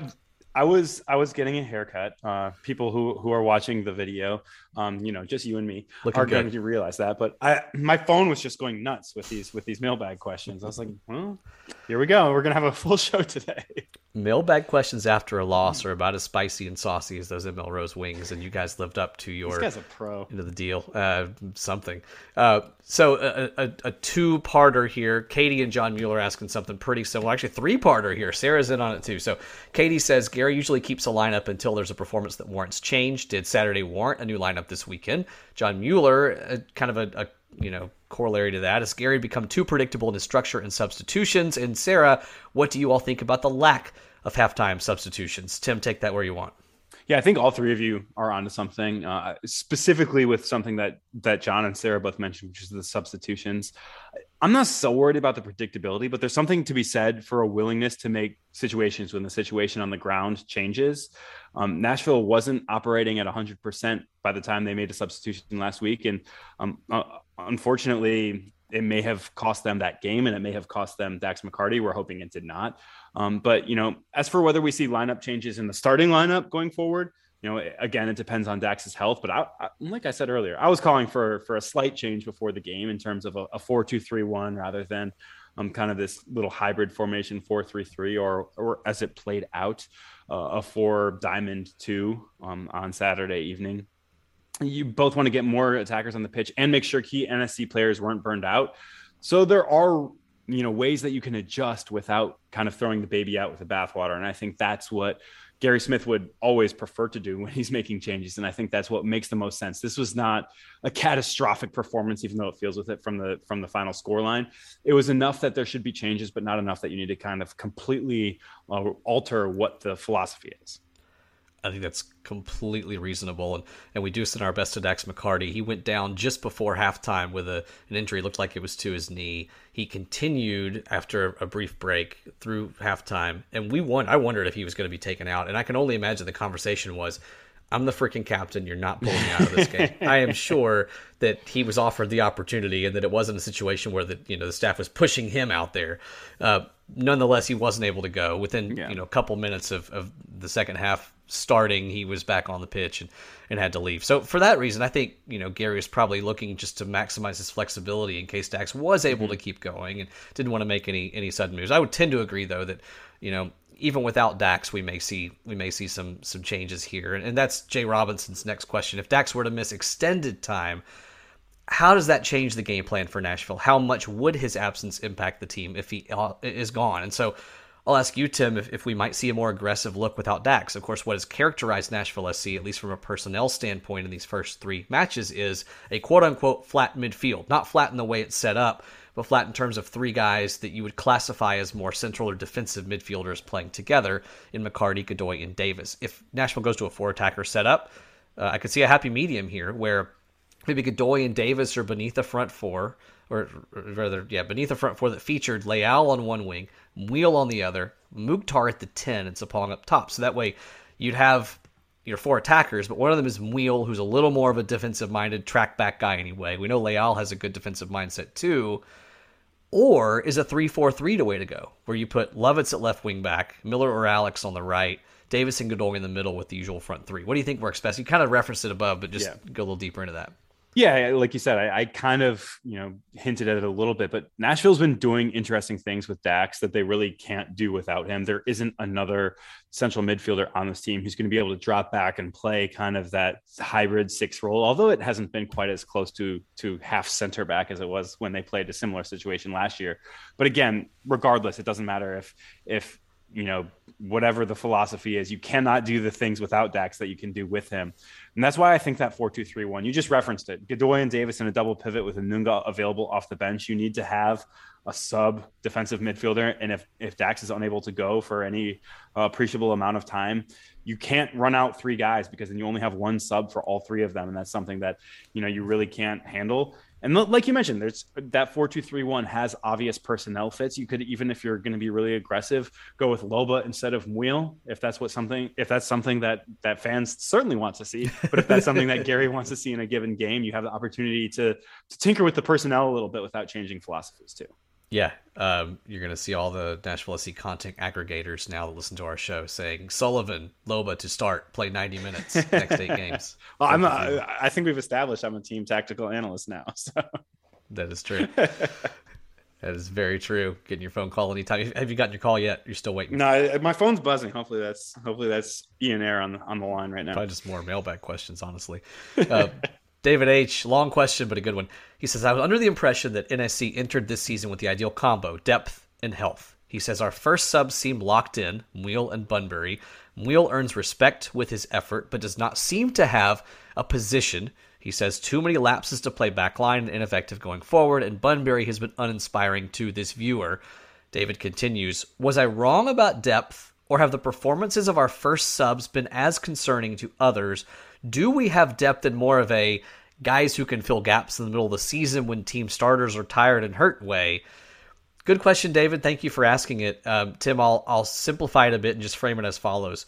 I was I was getting a haircut. Uh, people who, who are watching the video, um, you know, just you and me, Looking are good. Going to realize that. But I, my phone was just going nuts with these with these mailbag questions. I was like, well, here we go. We're gonna have a full show today. Mailbag questions after a loss are about as spicy and saucy as those M L Rose wings, and you guys lived up to your. This guy's a pro. Into the deal, uh, something. Uh, so a, a, a two-parter here. Katie and John Mueller asking something pretty similar. Actually, three-parter here. Sarah's in on it too. So Katie says Gary usually keeps a lineup until there's a performance that warrants change. Did Saturday warrant a new lineup this weekend? John Mueller, uh, kind of a, a you know. Corollary to that is Gary become too predictable in his structure and substitutions. And Sarah, what do you all think about the lack of halftime substitutions? Tim, take that where you want. Yeah, I think all three of you are onto something, uh, specifically with something that that John and Sarah both mentioned, which is the substitutions. I'm not so worried about the predictability, but there's something to be said for a willingness to make situations when the situation on the ground changes. Um, Nashville wasn't operating at one hundred percent by the time they made a substitution last week, and um, uh, unfortunately, it may have cost them that game, and it may have cost them Dax McCarty. We're hoping it did not. Um, but, you know, as for whether we see lineup changes in the starting lineup going forward, you know, again, it depends on Dax's health. But I, I, like I said earlier, I was calling for for a slight change before the game in terms of a four two three one rather than um, kind of this little hybrid formation four three three or or as it played out, uh, a four diamond two um, on Saturday evening. You both want to get more attackers on the pitch and make sure key N S C players weren't burned out. So there are, you know, ways that you can adjust without kind of throwing the baby out with the bathwater. And I think that's what Gary Smith would always prefer to do when he's making changes. And I think that's what makes the most sense. This was not a catastrophic performance, even though it feels with it from the, from the final scoreline. It was enough that there should be changes, but not enough that you need to kind of completely uh, alter what the philosophy is. I think that's completely reasonable, and, and we do send our best to Dax McCarty. He went down just before halftime with a, an injury. It looked like it was to his knee. He continued after a brief break through halftime, and we won. I wondered if he was going to be taken out, and I can only imagine the conversation was, I'm the freaking captain. You're not pulling me out of this game. I am sure that he was offered the opportunity and that it wasn't a situation where the, you know, the staff was pushing him out there. Uh, nonetheless, he wasn't able to go. Within yeah. you know a couple minutes of, of the second half starting, he was back on the pitch and, and had to leave. So for that reason, I think you know Gary is probably looking just to maximize his flexibility in case Dax was able mm-hmm. to keep going and didn't want to make any any sudden moves. I would tend to agree though that you know. Even without Dax, we may see we may see some some changes here. And, and that's Jay Robinson's next question. If Dax were to miss extended time, how does that change the game plan for Nashville? How much would his absence impact the team if he uh, is gone? And so I'll ask you, Tim, if, if we might see a more aggressive look without Dax. Of course, what has characterized Nashville S C, at least from a personnel standpoint in these first three matches, is a quote-unquote flat midfield. Not flat in the way it's set up, but flat in terms of three guys that you would classify as more central or defensive midfielders playing together in McCarty, Godoy, and Davis. If Nashville goes to a four-attacker setup, uh, I could see a happy medium here where maybe Godoy and Davis are beneath the front four, or, or rather, yeah, beneath the front four that featured Leal on one wing, Muyl on the other, Mukhtar at the ten, and Sapong up top. So that way you'd have your four attackers, but one of them is Muyl, who's a little more of a defensive-minded track-back guy anyway. We know Leal has a good defensive mindset too. Or is a three four three the way to go, where you put Lovitz at left wing back, Miller or Alex on the right, Davis and Godoy in the middle with the usual front three? What do you think works best? You kind of referenced it above, but just yeah. go a little deeper into that. Yeah, like you said, I, I kind of, you know, hinted at it a little bit, but Nashville's been doing interesting things with Dax that they really can't do without him. There isn't another central midfielder on this team who's going to be able to drop back and play kind of that hybrid six role, although it hasn't been quite as close to to half center back as it was when they played a similar situation last year. But again, regardless, it doesn't matter if if you know, whatever the philosophy is, you cannot do the things without Dax that you can do with him. And that's why I think that four two three one, you just referenced it. Godoy and Davis in a double pivot with Anunga available off the bench. You need to have a sub defensive midfielder. And if, if Dax is unable to go for any uh, appreciable amount of time, you can't run out three guys, because then you only have one sub for all three of them. And that's something that, you know, you really can't handle. And like you mentioned, there's that four two three one has obvious personnel fits. You could, even if you're going to be really aggressive, go with Loba instead of Muyl, if that's what something, if that's something that that fans certainly want to see. But if that's something that Gary wants to see in a given game, you have the opportunity to to tinker with the personnel a little bit without changing philosophies too. Yeah, um, you're going to see all the Nashville S C content aggregators now that listen to our show saying Sullivan, Loba to start, play ninety minutes next eight games. Well, I'm a, I think we've established I'm a team tactical analyst now. So that is true. That is very true. Getting your phone call anytime. Have you gotten your call yet? You're still waiting. No, my phone's buzzing. Hopefully that's hopefully that's Ian Air on the, on the line right now. Probably just more mailbag questions, honestly. Uh, David H., long question, but a good one. He says, I was under the impression that N S C entered this season with the ideal combo, depth and health. He says, our first subs seem locked in, Muyl and Bunbury. Muyl earns respect with his effort, but does not seem to have a position. He says, too many lapses to play backline and ineffective going forward, and Bunbury has been uninspiring to this viewer. David continues, was I wrong about depth, or have the performances of our first subs been as concerning to others? Do we have depth and more of a guys who can fill gaps in the middle of the season when team starters are tired and hurt way? Good question, David. Thank you for asking it. Um, Tim, I'll, I'll simplify it a bit and just frame it as follows.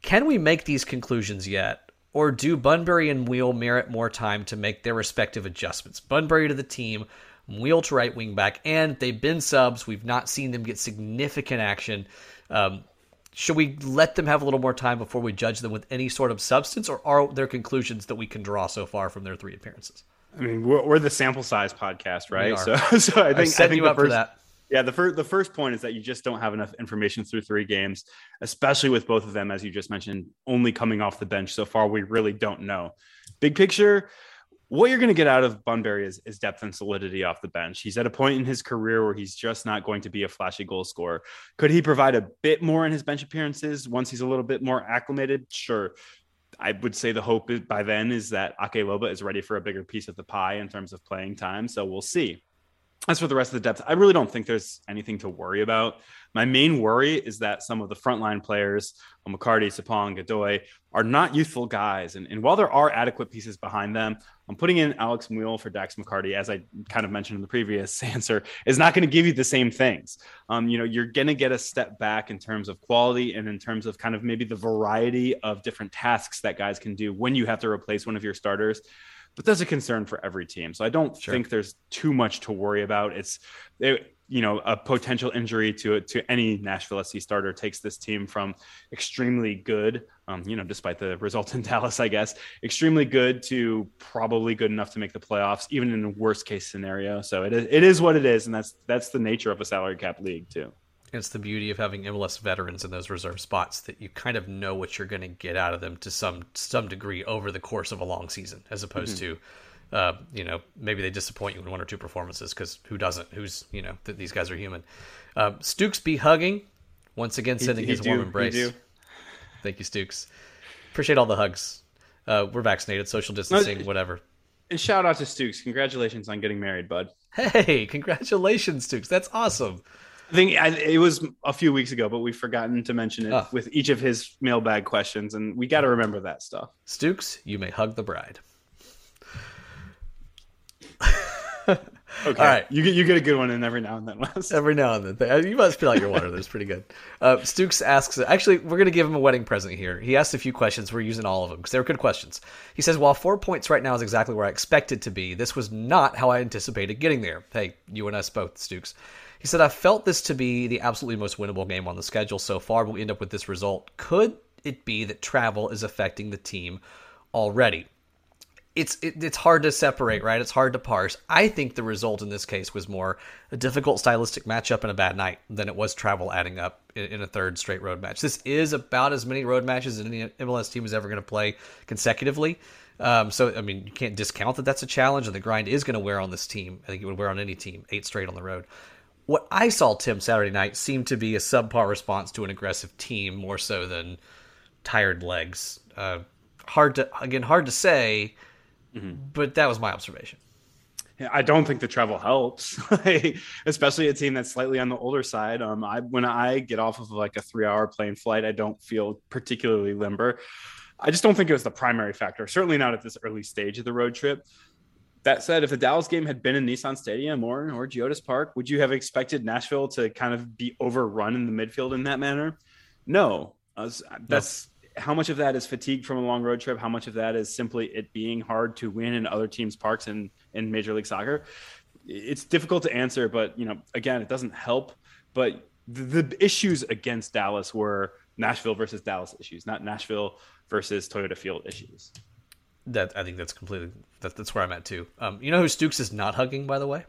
Can we make these conclusions yet? Or do Bunbury and Muyl merit more time to make their respective adjustments? Bunbury to the team, Muyl to right wing back, and they've been subs. We've not seen them get significant action. Um, Should we let them have a little more time before we judge them with any sort of substance, or are there conclusions that we can draw so far from their three appearances? I mean, we're, we're the sample size podcast, right? So, so I think I set you up for that. Yeah, the first the first point is that you just don't have enough information through three games, especially with both of them, as you just mentioned, only coming off the bench so far. We really don't know. Big picture, what you're going to get out of Bunbury is, is depth and solidity off the bench. He's at a point in his career where he's just not going to be a flashy goal scorer. Could he provide a bit more in his bench appearances once he's a little bit more acclimated? Sure. I would say the hope is, by then is that Ake Loba is ready for a bigger piece of the pie in terms of playing time. So we'll see. As for the rest of the depth, I really don't think there's anything to worry about. My main worry is that some of the frontline players, McCarty, Sapong, Godoy, are not youthful guys. And, and while there are adequate pieces behind them, I'm putting in Alex Muyl for Dax McCarty, as I kind of mentioned in the previous answer, is not going to give you the same things. Um, you know, you're going to get a step back in terms of quality and in terms of kind of maybe the variety of different tasks that guys can do when you have to replace one of your starters. But that's a concern for every team. So I don't sure. think there's too much to worry about. It's, it, you know, a potential injury to to any Nashville S C starter takes this team from extremely good, um, you know, despite the result in Dallas, I guess, extremely good to probably good enough to make the playoffs, even in the worst case scenario. So it is, it is what it is. And that's, that's the nature of a salary cap league too. It's the beauty of having M L S veterans in those reserve spots that you kind of know what you're going to get out of them to some some degree over the course of a long season, as opposed mm-hmm. to, uh, you know, maybe they disappoint you in one or two performances, because who doesn't? Who's, you know, th- these guys are human. Um, Stukes be hugging, once again sending he, he his do, warm embrace. Thank you, Stukes. Appreciate all the hugs. Uh, we're vaccinated, social distancing, no, whatever. And shout out to Stukes. Congratulations on getting married, bud. Hey, congratulations, Stukes. That's awesome. I think it was a few weeks ago, but we've forgotten to mention it oh. with each of his mailbag questions, and we got to remember that stuff. Stukes, you may hug the bride. Okay, all right, you get you get a good one in every now and then. Wes. Every now and then, you must spill out your water. That's pretty good. Uh, Stukes asks. Actually, we're going to give him a wedding present here. He asked a few questions. We're using all of them because they're good questions. He says, "While four points right now is exactly where I expected to be, this was not how I anticipated getting there." Hey, you and us both, Stukes. He said, I felt this to be the absolutely most winnable game on the schedule so far, but we end up with this result. Could it be that travel is affecting the team already? It's it, it's hard to separate, right? It's hard to parse. I think the result in this case was more a difficult stylistic matchup and a bad night than it was travel adding up in, in a third straight road match. This is about as many road matches as any M L S team is ever going to play consecutively. Um, so, I mean, you can't discount that that's a challenge, and the grind is going to wear on this team. I think it would wear on any team, eight straight on the road. what I saw Tim Saturday night seemed to be a subpar response to an aggressive team, more so than tired legs. Uh, hard to again, hard to say, mm-hmm. but that was my observation. I don't think the travel helps, especially a team that's slightly on the older side. Um, I when I get off of like a three-hour plane flight, I don't feel particularly limber. I just don't think it was the primary factor, certainly not at this early stage of the road trip. That said, if the Dallas game had been in Nissan Stadium or, or Geodis Park, would you have expected Nashville to kind of be overrun in the midfield in that manner? No. I was, that's... No. How much of that is fatigue from a long road trip? How much of that is simply it being hard to win in other teams' parks in, in Major League Soccer? It's difficult to answer, but, you know, again, it doesn't help. But the, the issues against Dallas were Nashville versus Dallas issues, not Nashville versus Toyota Field issues. That I think that's completely that, – that's where I'm at, too. Um, you know who Stukes is not hugging, by the way?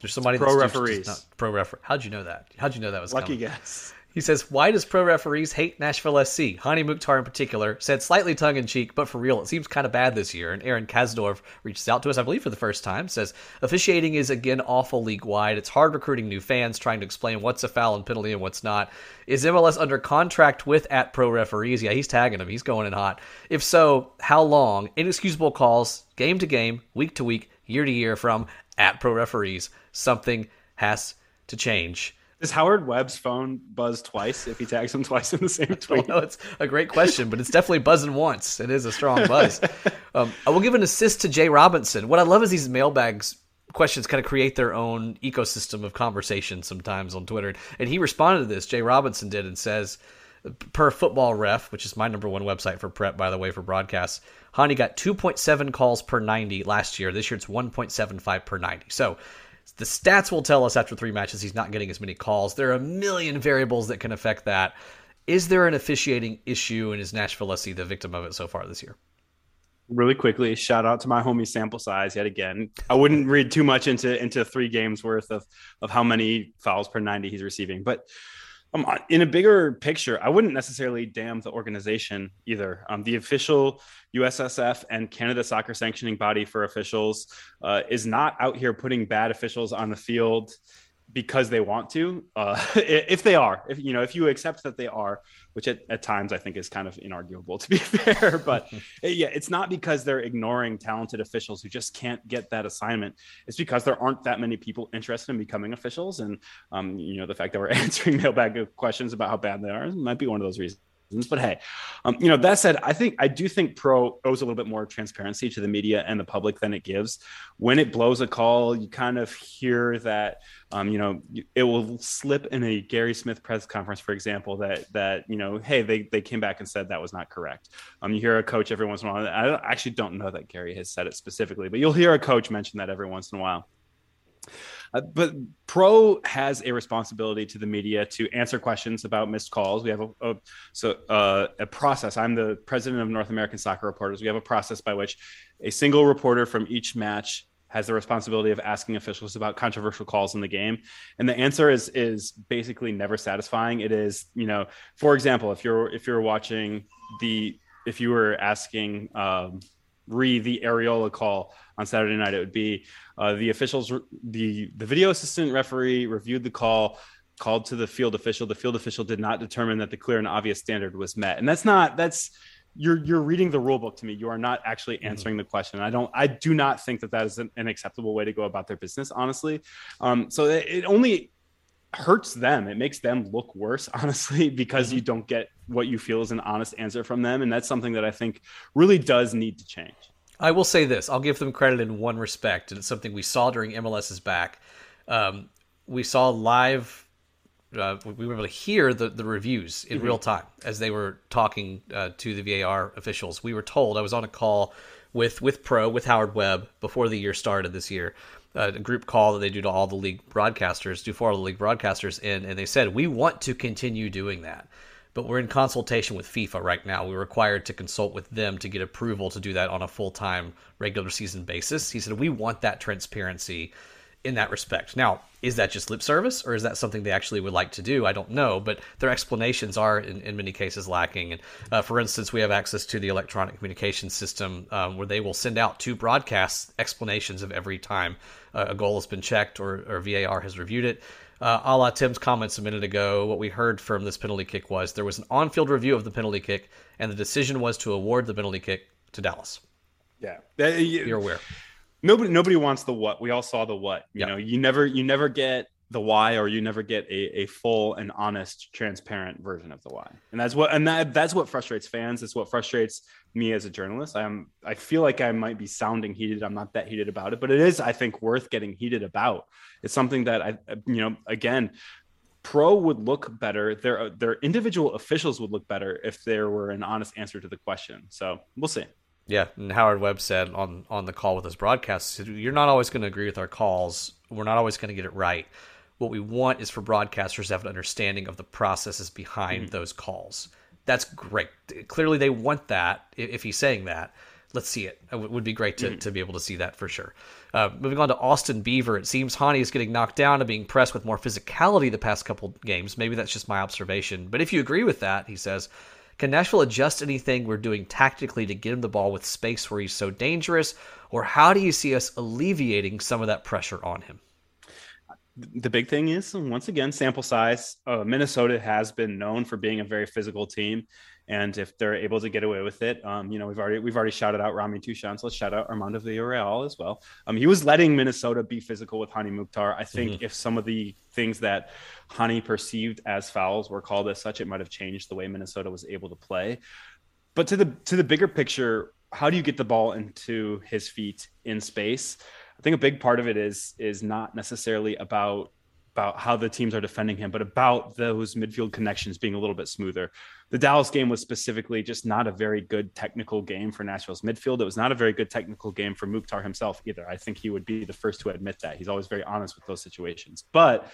There's somebody that's pro referees. Not, pro referee. How'd you know that? How'd you know that was Lucky coming? Guess. He says, why does pro referees hate Nashville S C? Hani Mukhtar in particular said slightly tongue-in-cheek, but for real, it seems kind of bad this year. And Aaron Kasdorf reaches out to us, I believe, for the first time, says, officiating is, again, awful league-wide. It's hard recruiting new fans, trying to explain what's a foul and penalty and what's not. Is M L S under contract with at pro referees? Yeah, he's tagging them. He's going in hot. If so, how long? Inexcusable calls, game to game, week to week, year to year from at pro referees. Something has to change. Does Howard Webb's phone buzz twice if he tags him twice in the same tweet? No, it's a great question, but it's definitely buzzing once. It is a strong buzz. Um, I will give an assist to Jay Robinson. What I love is these mailbags questions kind of create their own ecosystem of conversation sometimes on Twitter. And he responded to this, Jay Robinson did, and says, per Football Ref, which is my number one website for prep, by the way, for broadcasts, Hani got two point seven calls per ninety last year. This year it's one point seven five per ninety. So the stats will tell us after three matches he's not getting as many calls. There are a million variables that can affect that. Is there an officiating issue, and is Nashville S C the victim of it so far this year? Really quickly, shout out to my homie Sample Size yet again. I wouldn't read too much into into three games worth of, of how many fouls per ninety he's receiving. But um, in a bigger picture, I wouldn't necessarily damn the organization either. Um, the official U S S F and Canada Soccer sanctioning body for officials uh, is not out here putting bad officials on the field because they want to. Uh, if they are, if you know, if you accept that they are, which at, at times I think is kind of inarguable to be fair, but yeah, it's not because they're ignoring talented officials who just can't get that assignment. It's because there aren't that many people interested in becoming officials. And um, you know, the fact that we're answering mailbag questions about how bad they are might be one of those reasons. But hey, um, you know, that said, I think I do think pro owes a little bit more transparency to the media and the public than it gives. When it blows a call, you kind of hear that, um, you know, it will slip in a Gary Smith press conference, for example, that, that you know, hey, they they came back and said that was not correct. Um, you hear a coach every once in a while. I, don't, I actually don't know that Gary has said it specifically, but you'll hear a coach mention that every once in a while. Uh, but pro has a responsibility to the media to answer questions about missed calls. We have a, a so uh, a process. I'm the president of North American Soccer Reporters. We have a process by which a single reporter from each match has the responsibility of asking officials about controversial calls in the game. And the answer is is basically never satisfying. It is, you know, for example, if you're if you're watching the if you were asking um, re the Arriola call on Saturday night, it would be uh, the officials, the, the video assistant referee reviewed the call, called to the field official. The field official did not determine that the clear and obvious standard was met. And that's not, that's, you're, you're reading the rule book to me. You are not actually answering mm-hmm. the question. I don't, I do not think that that is an, an acceptable way to go about their business, honestly. Um, so it, it only hurts them. It makes them look worse, honestly, because mm-hmm. you don't get what you feel is an honest answer from them. And that's something that I think really does need to change. I will say this. I'll give them credit in one respect, and it's something we saw during M L S's back. Um, we saw live, uh, we were able to hear the, the reviews in mm-hmm. real time as they were talking uh, to the V A R officials. We were told, I was on a call with, with Pro, with Howard Webb, before the year started this year, uh, a group call that they do to all the league broadcasters, do for all the league broadcasters, and, and they said, we want to continue doing that. But we're in consultation with FIFA right now. We're required to consult with them to get approval to do that on a full-time regular season basis. He said, we want that transparency in that respect. Now, is that just lip service, or is that something they actually would like to do? I don't know, but their explanations are, in, in many cases, lacking. And uh, for instance, we have access to the electronic communication system um, where they will send out two broadcasts explanations of every time uh, a goal has been checked or, or V A R has reviewed it. uh, a la Tim's comments a minute ago, what we heard from this penalty kick was there was an on-field review of the penalty kick, and the decision was to award the penalty kick to Dallas. Yeah. That, you, You're aware. Nobody nobody wants the what. We all saw the what. You yep. know, you never you never get the why, or you never get a, a full and honest, transparent version of the why. And that's what and that that's what frustrates fans. It's what frustrates me as a journalist. I'm I feel like I might be sounding heated. I'm not that heated about it, but it is, I think, worth getting heated about. It's something that I you know, again, pro would look better. Their their individual officials would look better if there were an honest answer to the question. So we'll see. Yeah, and Howard Webb said on, on the call with us broadcast, you're not always going to agree with our calls. We're not always going to get it right. What we want is for broadcasters to have an understanding of the processes behind mm-hmm. those calls. That's great. Clearly they want that. If he's saying that, let's see it. It would be great to, mm-hmm. to be able to see that for sure. Uh, moving on to Austin Beaver, it seems Hani is getting knocked down and being pressed with more physicality the past couple games. Maybe that's just my observation. But if you agree with that, he says, can Nashville adjust anything we're doing tactically to get him the ball with space where he's so dangerous? Or how do you see us alleviating some of that pressure on him? The big thing is, once again, sample size. Uh, Minnesota has been known for being a very physical team. And if they're able to get away with it, um, you know, we've already we've already shouted out Rami Tushan, so let's shout out Armando Villarreal as well. Um, he was letting Minnesota be physical with Hani Mukhtar. I think mm-hmm. if some of the things that Hani perceived as fouls were called as such, it might have changed the way Minnesota was able to play. But to the to the bigger picture, how do you get the ball into his feet in space? I think a big part of it is is not necessarily about about how the teams are defending him, but about those midfield connections being a little bit smoother. The Dallas game was specifically just not a very good technical game for Nashville's midfield. It was not a very good technical game for Mukhtar himself either. I think he would be the first to admit that. He's always very honest with those situations, but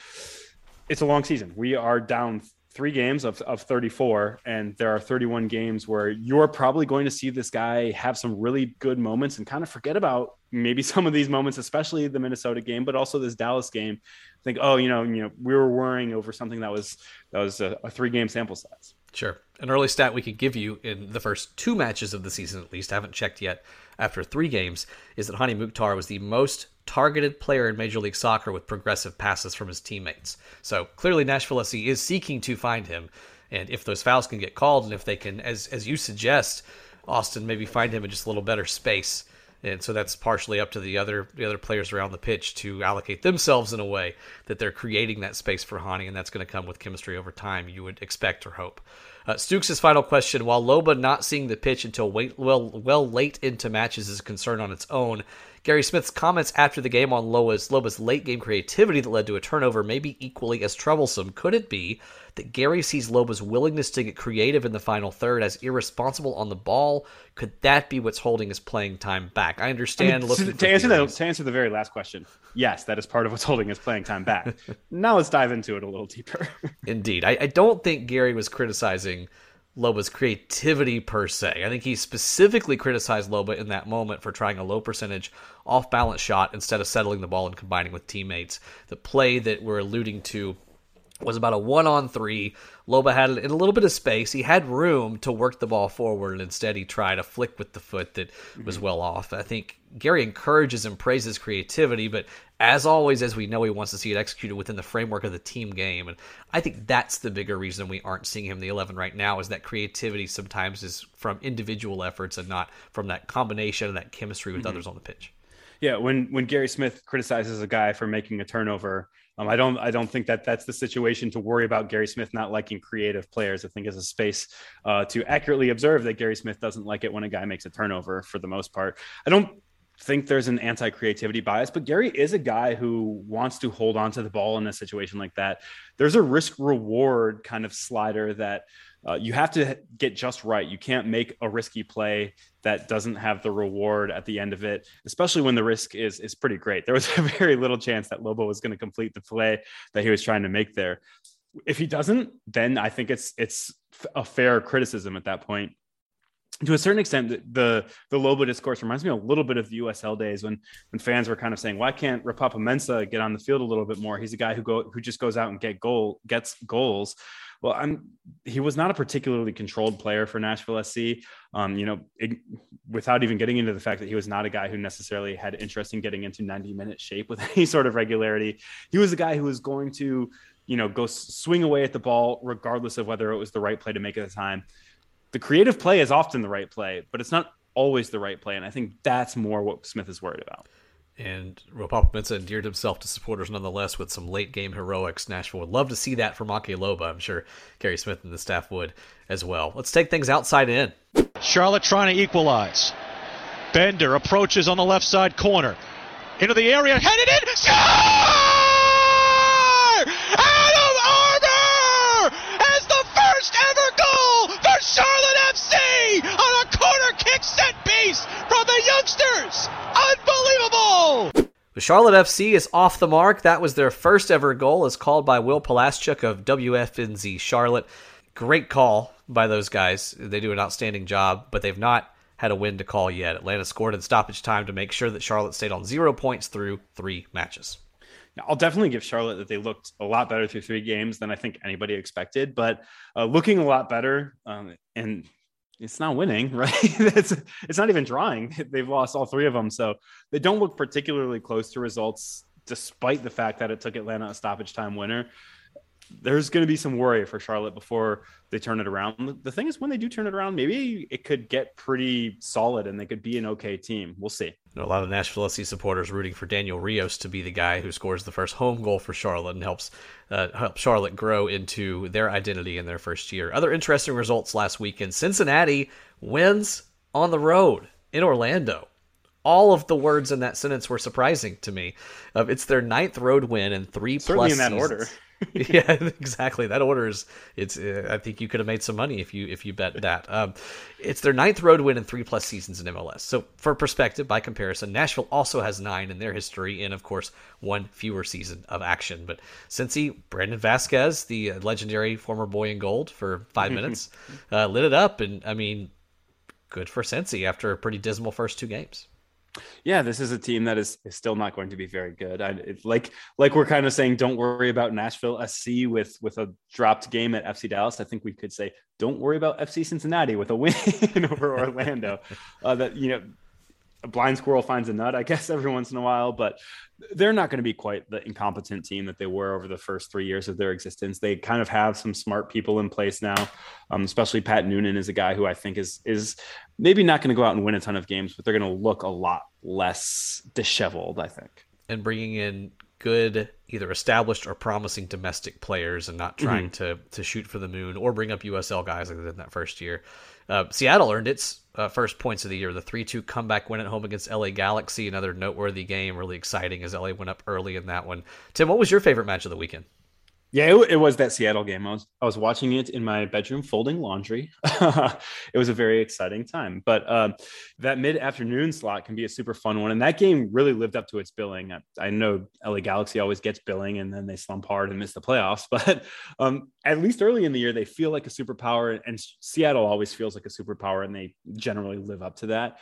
it's a long season. We are down three games of, of thirty-four, and there are thirty-one games where you're probably going to see this guy have some really good moments and kind of forget about maybe some of these moments, especially the Minnesota game, but also this Dallas game. Think, oh, you know, you know, we were worrying over something that was that was a, a three-game sample size. Sure. An early stat we could give you in the first two matches of the season, at least, I haven't checked yet after three games, is that Hani Mukhtar was the most targeted player in Major League Soccer with progressive passes from his teammates. So clearly Nashville S C is seeking to find him. And if those fouls can get called, and if they can, as as you suggest, Austin, maybe find him in just a little better space. And so that's partially up to the other the other players around the pitch to allocate themselves in a way that they're creating that space for Hani, and that's going to come with chemistry over time, you would expect or hope. Uh, Stukes' final question, while Loba not seeing the pitch until wait, well well late into matches is a concern on its own, Gary Smith's comments after the game on Loba's, Loba's late-game creativity that led to a turnover may be equally as troublesome. Could it be that Gary sees Loba's willingness to get creative in the final third as irresponsible on the ball? Could that be what's holding his playing time back? I understand. I mean, to, to, answer the, to answer the very last question, yes, that is part of what's holding his playing time back. Now let's dive into it a little deeper. Indeed. I, I don't think Gary was criticizing Loba's creativity per se. I think he specifically criticized Loba in that moment for trying a low percentage off balance shot instead of settling the ball and combining with teammates. The play that we're alluding to was about a one on three. Loba had in a little bit of space. He had room to work the ball forward, and instead he tried a flick with the foot that mm-hmm. was well off. I think Gary encourages and praises creativity, but as always, as we know, he wants to see it executed within the framework of the team game. And I think that's the bigger reason we aren't seeing him in the eleven right now, is that creativity sometimes is from individual efforts and not from that combination and that chemistry with mm-hmm. others on the pitch. Yeah, when when Gary Smith criticizes a guy for making a turnover, um, I don't I don't think that that's the situation to worry about Gary Smith not liking creative players. I think it's a space uh, to accurately observe that Gary Smith doesn't like it when a guy makes a turnover for the most part. I don't think there's an anti-creativity bias, but Gary is a guy who wants to hold on to the ball in a situation like that. There's a risk-reward kind of slider that uh, you have to get just right. You can't make a risky play that doesn't have the reward at the end of it, especially when the risk is is pretty great. There was a very little chance that Loba was going to complete the play that he was trying to make there. If he doesn't, then I think it's it's a fair criticism at that point. To a certain extent, the the Loba discourse reminds me a little bit of the U S L days when when fans were kind of saying, "Why can't Rapapa Mensah get on the field a little bit more? He's a guy who go who just goes out and get goal gets goals." well, I'm, he was not a particularly controlled player for Nashville S C. Um, you know, it, without even getting into the fact that he was not a guy who necessarily had interest in getting into ninety minute shape with any sort of regularity. He was a guy who was going to, you know, go swing away at the ball, regardless of whether it was the right play to make at the time. The creative play is often the right play, but it's not always the right play. And I think that's more what Smith is worried about. And Ropapa Mensa endeared himself to supporters nonetheless with some late-game heroics. Nashville would love to see that from Ake Loba. I'm sure Gary Smith and the staff would as well. Let's take things outside in. Charlotte trying to equalize. Bender approaches on the left side corner. Into the area, headed in, score! Adam Armour as the first ever goal for Charlotte F C on a corner kick set piece from the youngsters. Unbelievable! The Charlotte F C is off the mark. That was their first ever goal, as called by Will Palaschuk of W F N Z Charlotte. Great call by those guys. They do an outstanding job, but they've not had a win to call yet. Atlanta scored in stoppage time to make sure that Charlotte stayed on zero points through three matches. I'll definitely give Charlotte that they looked a lot better through three games than I think anybody expected, but uh, looking a lot better um, and it's not winning, right? it's, it's not even drawing. They've lost all three of them. So they don't look particularly close to results, despite the fact that it took Atlanta a stoppage time winner. There's going to be some worry for Charlotte before they turn it around. The thing is, when they do turn it around, maybe it could get pretty solid and they could be an okay team. We'll see. A lot of Nashville S C supporters rooting for Daniel Rios to be the guy who scores the first home goal for Charlotte and helps uh, help Charlotte grow into their identity in their first year. Other interesting results last weekend. Cincinnati wins on the road in Orlando. All of the words in that sentence were surprising to me. Uh, it's their ninth road win in three Certainly plus in that seasons. Order. Yeah, exactly. That order is, it's, uh, I think you could have made some money if you if you bet that. Um, it's their ninth road win in three plus seasons in M L S. So for perspective, by comparison, Nashville also has nine in their history and, of course, one fewer season of action. But Cincy, Brandon Vasquez, the legendary former boy in gold for five minutes, uh, lit it up. And, I mean, good for Cincy after a pretty dismal first two games. Yeah, this is a team that is, is still not going to be very good. I, it, like like we're kind of saying, don't worry about Nashville S C with, with a dropped game at F C Dallas. I think we could say, don't worry about F C Cincinnati with a win over Orlando. Uh, that, you know, a blind squirrel finds a nut, I guess, every once in a while. But they're not going to be quite the incompetent team that they were over the first three years of their existence. They kind of have some smart people in place now, um, especially Pat Noonan is a guy who I think is is maybe not going to go out and win a ton of games, but they're going to look a lot less disheveled, I think. And bringing in good, either established or promising domestic players and not trying mm-hmm. to to shoot for the moon or bring up U S L guys like they did in that first year. Uh, Seattle earned its uh, first points of the year. The three two comeback win at home against L A Galaxy, another noteworthy game, really exciting as L A went up early in that one. Tim, what was your favorite match of the weekend? Yeah, it, it was that Seattle game. I was I was watching it in my bedroom folding laundry. It was a very exciting time. But um, that mid-afternoon slot can be a super fun one. And that game really lived up to its billing. I, I know L A Galaxy always gets billing and then they slump hard and miss the playoffs. But um, at least early in the year, they feel like a superpower. And Seattle always feels like a superpower, and they generally live up to that.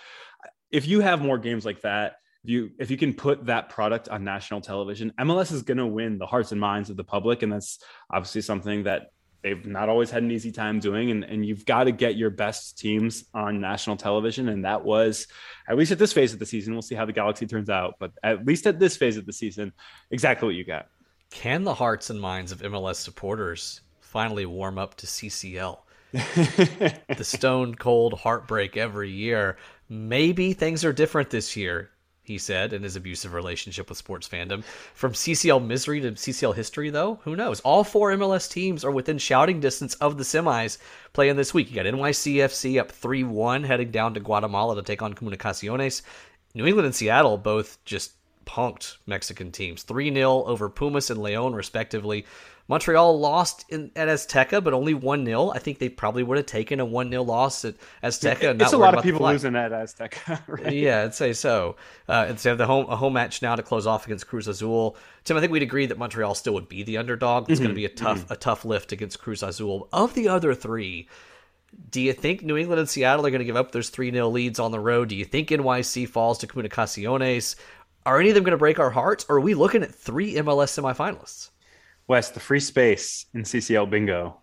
If you have more games like that, You, if you can put that product on national television, M L S is going to win the hearts and minds of the public. And that's obviously something that they've not always had an easy time doing. And, and you've got to get your best teams on national television. And that was, at least at this phase of the season, we'll see how the Galaxy turns out, but at least at this phase of the season, exactly what you got. Can the hearts and minds of M L S supporters finally warm up to C C L? The stone cold heartbreak every year. Maybe things are different this year, he said, in his abusive relationship with sports fandom. From C C L misery to C C L history, though, who knows? All four M L S teams are within shouting distance of the semis playing this week. You got N Y C F C up three one, heading down to Guatemala to take on Comunicaciones. New England and Seattle both just punked Mexican teams. three nil over Pumas and León, respectively. Montreal lost in, at Azteca, but only one nil. I think they probably would have taken a one nil loss at Azteca. Yeah, and it's not a lot of people losing at Azteca, right? Yeah, I'd say so. Uh, and so they have the home, a home match now to close off against Cruz Azul. Tim, I think we'd agree that Montreal still would be the underdog. It's mm-hmm. going to be a tough mm-hmm. a tough lift against Cruz Azul. Of the other three, do you think New England and Seattle are going to give up those three nil leads on the road? Do you think N Y C falls to Comunicaciones? Are any of them going to break our hearts? Or are we looking at three M L S semifinalists? Wes, the free space in C C L bingo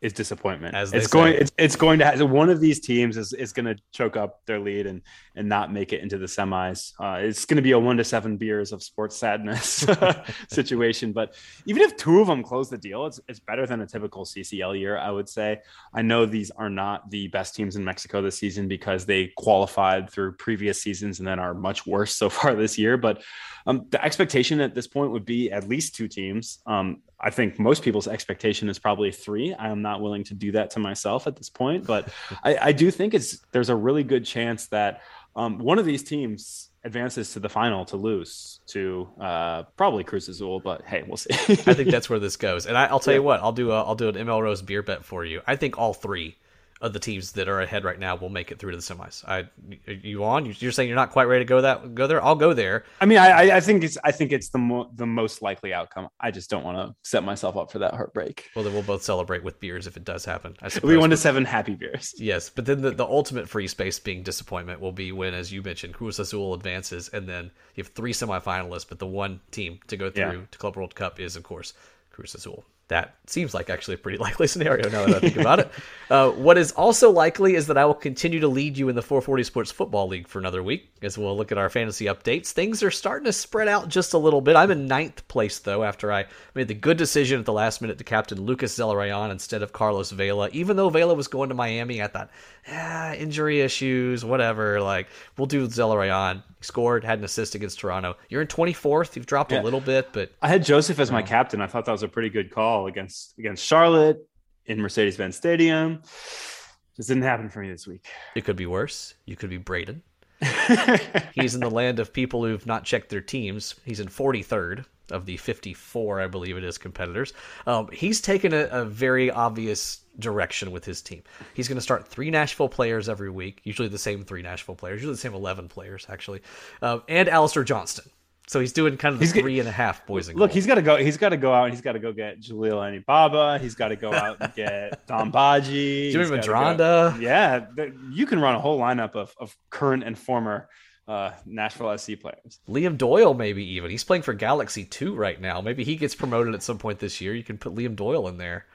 is disappointment. As it's say. going, it's, it's going to have one of these teams is, is going to choke up their lead and, and not make it into the semis. Uh, it's going to be a one to seven beers of sports sadness situation. But even if two of them close the deal, it's it's better than a typical C C L year, I would say. I know these are not the best teams in Mexico this season because they qualified through previous seasons and then are much worse so far this year. But um, the expectation at this point would be at least two teams. Um, I think most people's expectation is probably three. I am not willing to do that to myself at this point, but I, I do think it's, there's a really good chance that um, one of these teams advances to the final to lose to uh, probably Cruz Azul, but hey, we'll see. I think that's where this goes. And I, I'll tell yeah. you what, I'll do a, I'll do an M L Rose beer bet for you. I think all three of the teams that are ahead right now will make it through to the semis. I, you on? You're saying you're not quite ready to go that go there? I'll go there. I mean, I, I think it's I think it's the mo- the most likely outcome. I just don't want to set myself up for that heartbreak. Well, then we'll both celebrate with beers if it does happen. I suppose. We one to seven happy beers. Yes, but then the, the ultimate free space being disappointment will be when, as you mentioned, Cruz Azul advances, and then you have three semifinalists, but the one team to go through yeah. to Club World Cup is, of course, Cruz Azul. That seems like actually a pretty likely scenario now that I think about it. Uh, what is also likely is that I will continue to lead you in the four forty Sports Football League for another week as we'll look at our fantasy updates. Things are starting to spread out just a little bit. I'm in ninth place, though, after I made the good decision at the last minute to captain Lucas Zelarayan instead of Carlos Vela. Even though Vela was going to Miami, I thought, ah, injury issues, whatever. Like, we'll do Zelarayan. He scored, had an assist against Toronto. You're in twenty-fourth. You've dropped yeah. a little bit, but I had Joseph as my um, captain. I thought that was a pretty good call. Against against Charlotte in Mercedes-Benz Stadium. Just didn't happen for me this week. It could be worse. You could be Braden. He's in the land of people who've not checked their teams. He's in forty-third of the fifty-four, I believe it is, competitors. Um, he's taken a, a very obvious direction with his team. He's going to start three Nashville players every week, usually the same three Nashville players, usually the same eleven players, actually, um, and Alistair Johnston. So he's doing kind of the get, three and a half boys and girls. Look, he's got to go. He's got to go out and he's got to go get Jaleel Anibaba. He's got to go out and get Dom Baji. Jimmy Madronda. Go, yeah, you can run a whole lineup of, of current and former uh, Nashville S C players. Liam Doyle, maybe even. He's playing for Galaxy two right now. Maybe he gets promoted at some point this year. You can put Liam Doyle in there.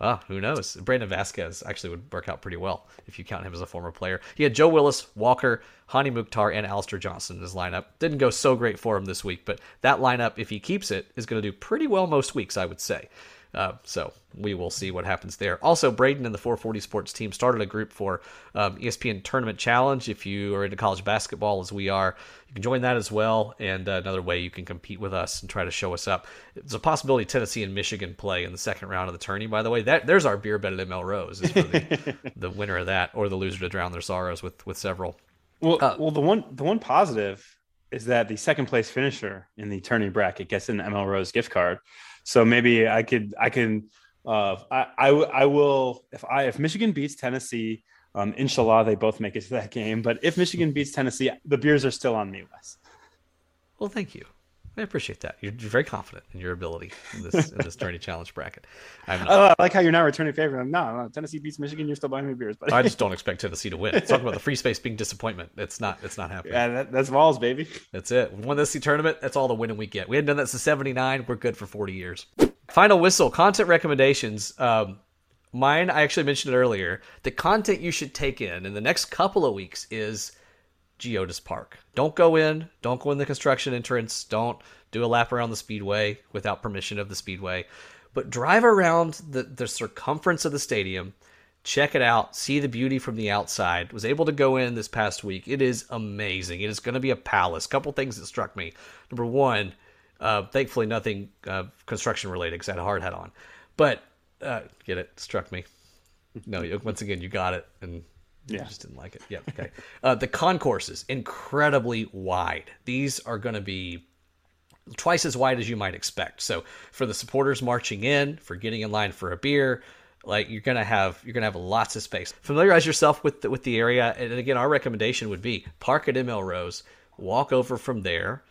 Ah, who knows? Brandon Vasquez actually would work out pretty well if you count him as a former player. He had Joe Willis, Walker, Hani Mukhtar, and Alistair Johnston in his lineup. Didn't go so great for him this week, but that lineup, if he keeps it, is going to do pretty well most weeks, I would say. Uh, so we will see what happens there. Also, Braden and the four forty Sports team started a group for um, E S P N Tournament Challenge. If you are into college basketball, as we are, you can join that as well. And uh, another way you can compete with us and try to show us up. There's a possibility Tennessee and Michigan play in the second round of the tourney, by the way. That, there's our beer bet at M L Rose, is for the, the winner of that, or the loser to drown their sorrows with, with several. Well, uh, well, the one the one positive is that the second place finisher in the tourney bracket gets an M L Rose gift card. So maybe I could, I can, uh, I, I, I will, if I, if Michigan beats Tennessee, um, inshallah, they both make it to that game. But if Michigan beats Tennessee, the beers are still on me, Wes. Well, thank you. I appreciate that. You're very confident in your ability in this, in this tourney challenge bracket. I'm not. Oh, I like how you're not returning favor. I'm no, no, Tennessee beats Michigan. You're still buying me beers. Buddy. I just don't expect Tennessee to win. Talk about the free space being disappointment. It's not. It's not happening. Yeah, that, that's Vols, baby. That's it. We won this tournament. That's all the winning we get. We hadn't done that since seventy-nine. We're good for forty years. Final whistle. Content recommendations. Um, mine. I actually mentioned it earlier. The content you should take in in the next couple of weeks is Geodis Park. Don't go in. Don't go in the construction entrance. Don't do a lap around the speedway without permission of the speedway. But drive around the, the circumference of the stadium. Check it out. See the beauty from the outside. Was able to go in this past week. It is amazing. It is going to be a palace. A couple things that struck me. Number one, uh, thankfully nothing uh, construction related because I had a hard hat on. But uh, get it. Struck me. No, once again, you got it. And yeah. I just didn't like it. Yeah, okay. Uh, the concourses, incredibly wide. These are going to be twice as wide as you might expect. So for the supporters marching in, for getting in line for a beer, like you're going to have you're going to have lots of space. Familiarize yourself with the, with the area. And again, our recommendation would be park at M L Rose, walk over from there,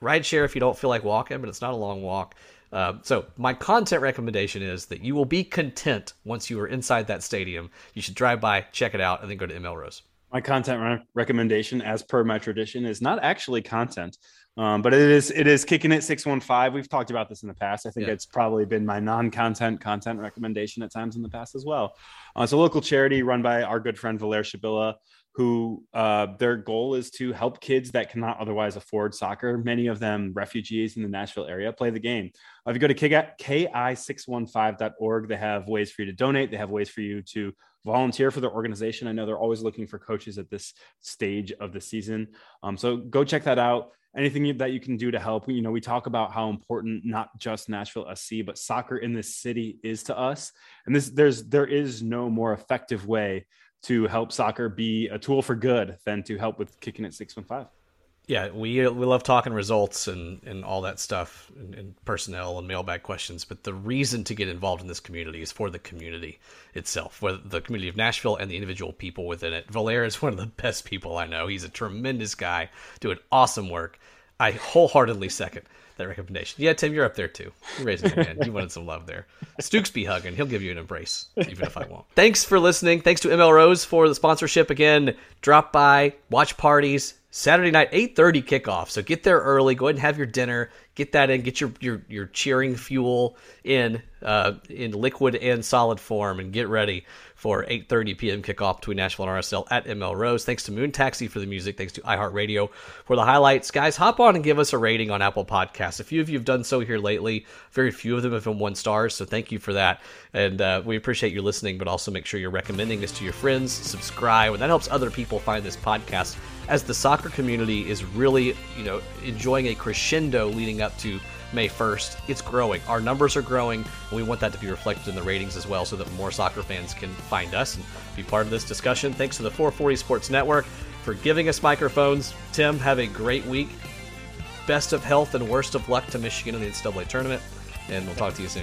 ride share if you don't feel like walking, but it's not a long walk. Uh, so my content recommendation is that you will be content once you are inside that stadium. You should drive by, check it out, and then go to M L Rose. My content re- recommendation, as per my tradition, is not actually content. Um, but it is it is kicking it six one five. We've talked about this in the past. I think yeah. it's probably been my non-content content recommendation at times in the past as well. Uh, it's a local charity run by our good friend Valer Shabilla, who uh, their goal is to help kids that cannot otherwise afford soccer. Many of them refugees in the Nashville area play the game. Uh, if you go to K I six one five dot org, they have ways for you to donate. They have ways for you to volunteer for their organization. I know they're always looking for coaches at this stage of the season. Um, so go check that out. Anything that you can do to help. You know, we talk about how important not just Nashville S C, but soccer in this city is to us. And this, there's, there is no more effective way to help soccer be a tool for good than to help with kicking at six one five. Yeah, we we love talking results and, and all that stuff, and, and personnel and mailbag questions. But the reason to get involved in this community is for the community itself, for the community of Nashville and the individual people within it. Valer is one of the best people I know. He's a tremendous guy, doing awesome work. I wholeheartedly second that recommendation. Yeah, Tim, you're up there too. You're raising your hand. You wanted some love there. Stukes be hugging. He'll give you an embrace, even if I won't. Thanks for listening. Thanks to M L Rose for the sponsorship again. Drop by, watch parties. Saturday night, eight thirty kickoff. So get there early. Go ahead and have your dinner. Get that in. Get your your, your cheering fuel in uh, in liquid and solid form, and get ready for eight thirty p.m. kickoff between Nashville and R S L at M L Rose. Thanks to Moon Taxi for the music. Thanks to iHeartRadio for the highlights. Guys, hop on and give us a rating on Apple Podcasts. A few of you have done so here lately. Very few of them have been one stars, so thank you for that. And uh, we appreciate you listening, but also make sure you're recommending this to your friends. Subscribe, and that helps other people find this podcast, as the soccer community is really, you know, enjoying a crescendo leading up to May first. It's growing. Our numbers are growing, and we want that to be reflected in the ratings as well, so that more soccer fans can find us and be part of this discussion. Thanks to the four forty Sports Network for giving us microphones. Tim, have a great week. Best of health and worst of luck to Michigan in the N C double A tournament, and we'll talk to you soon.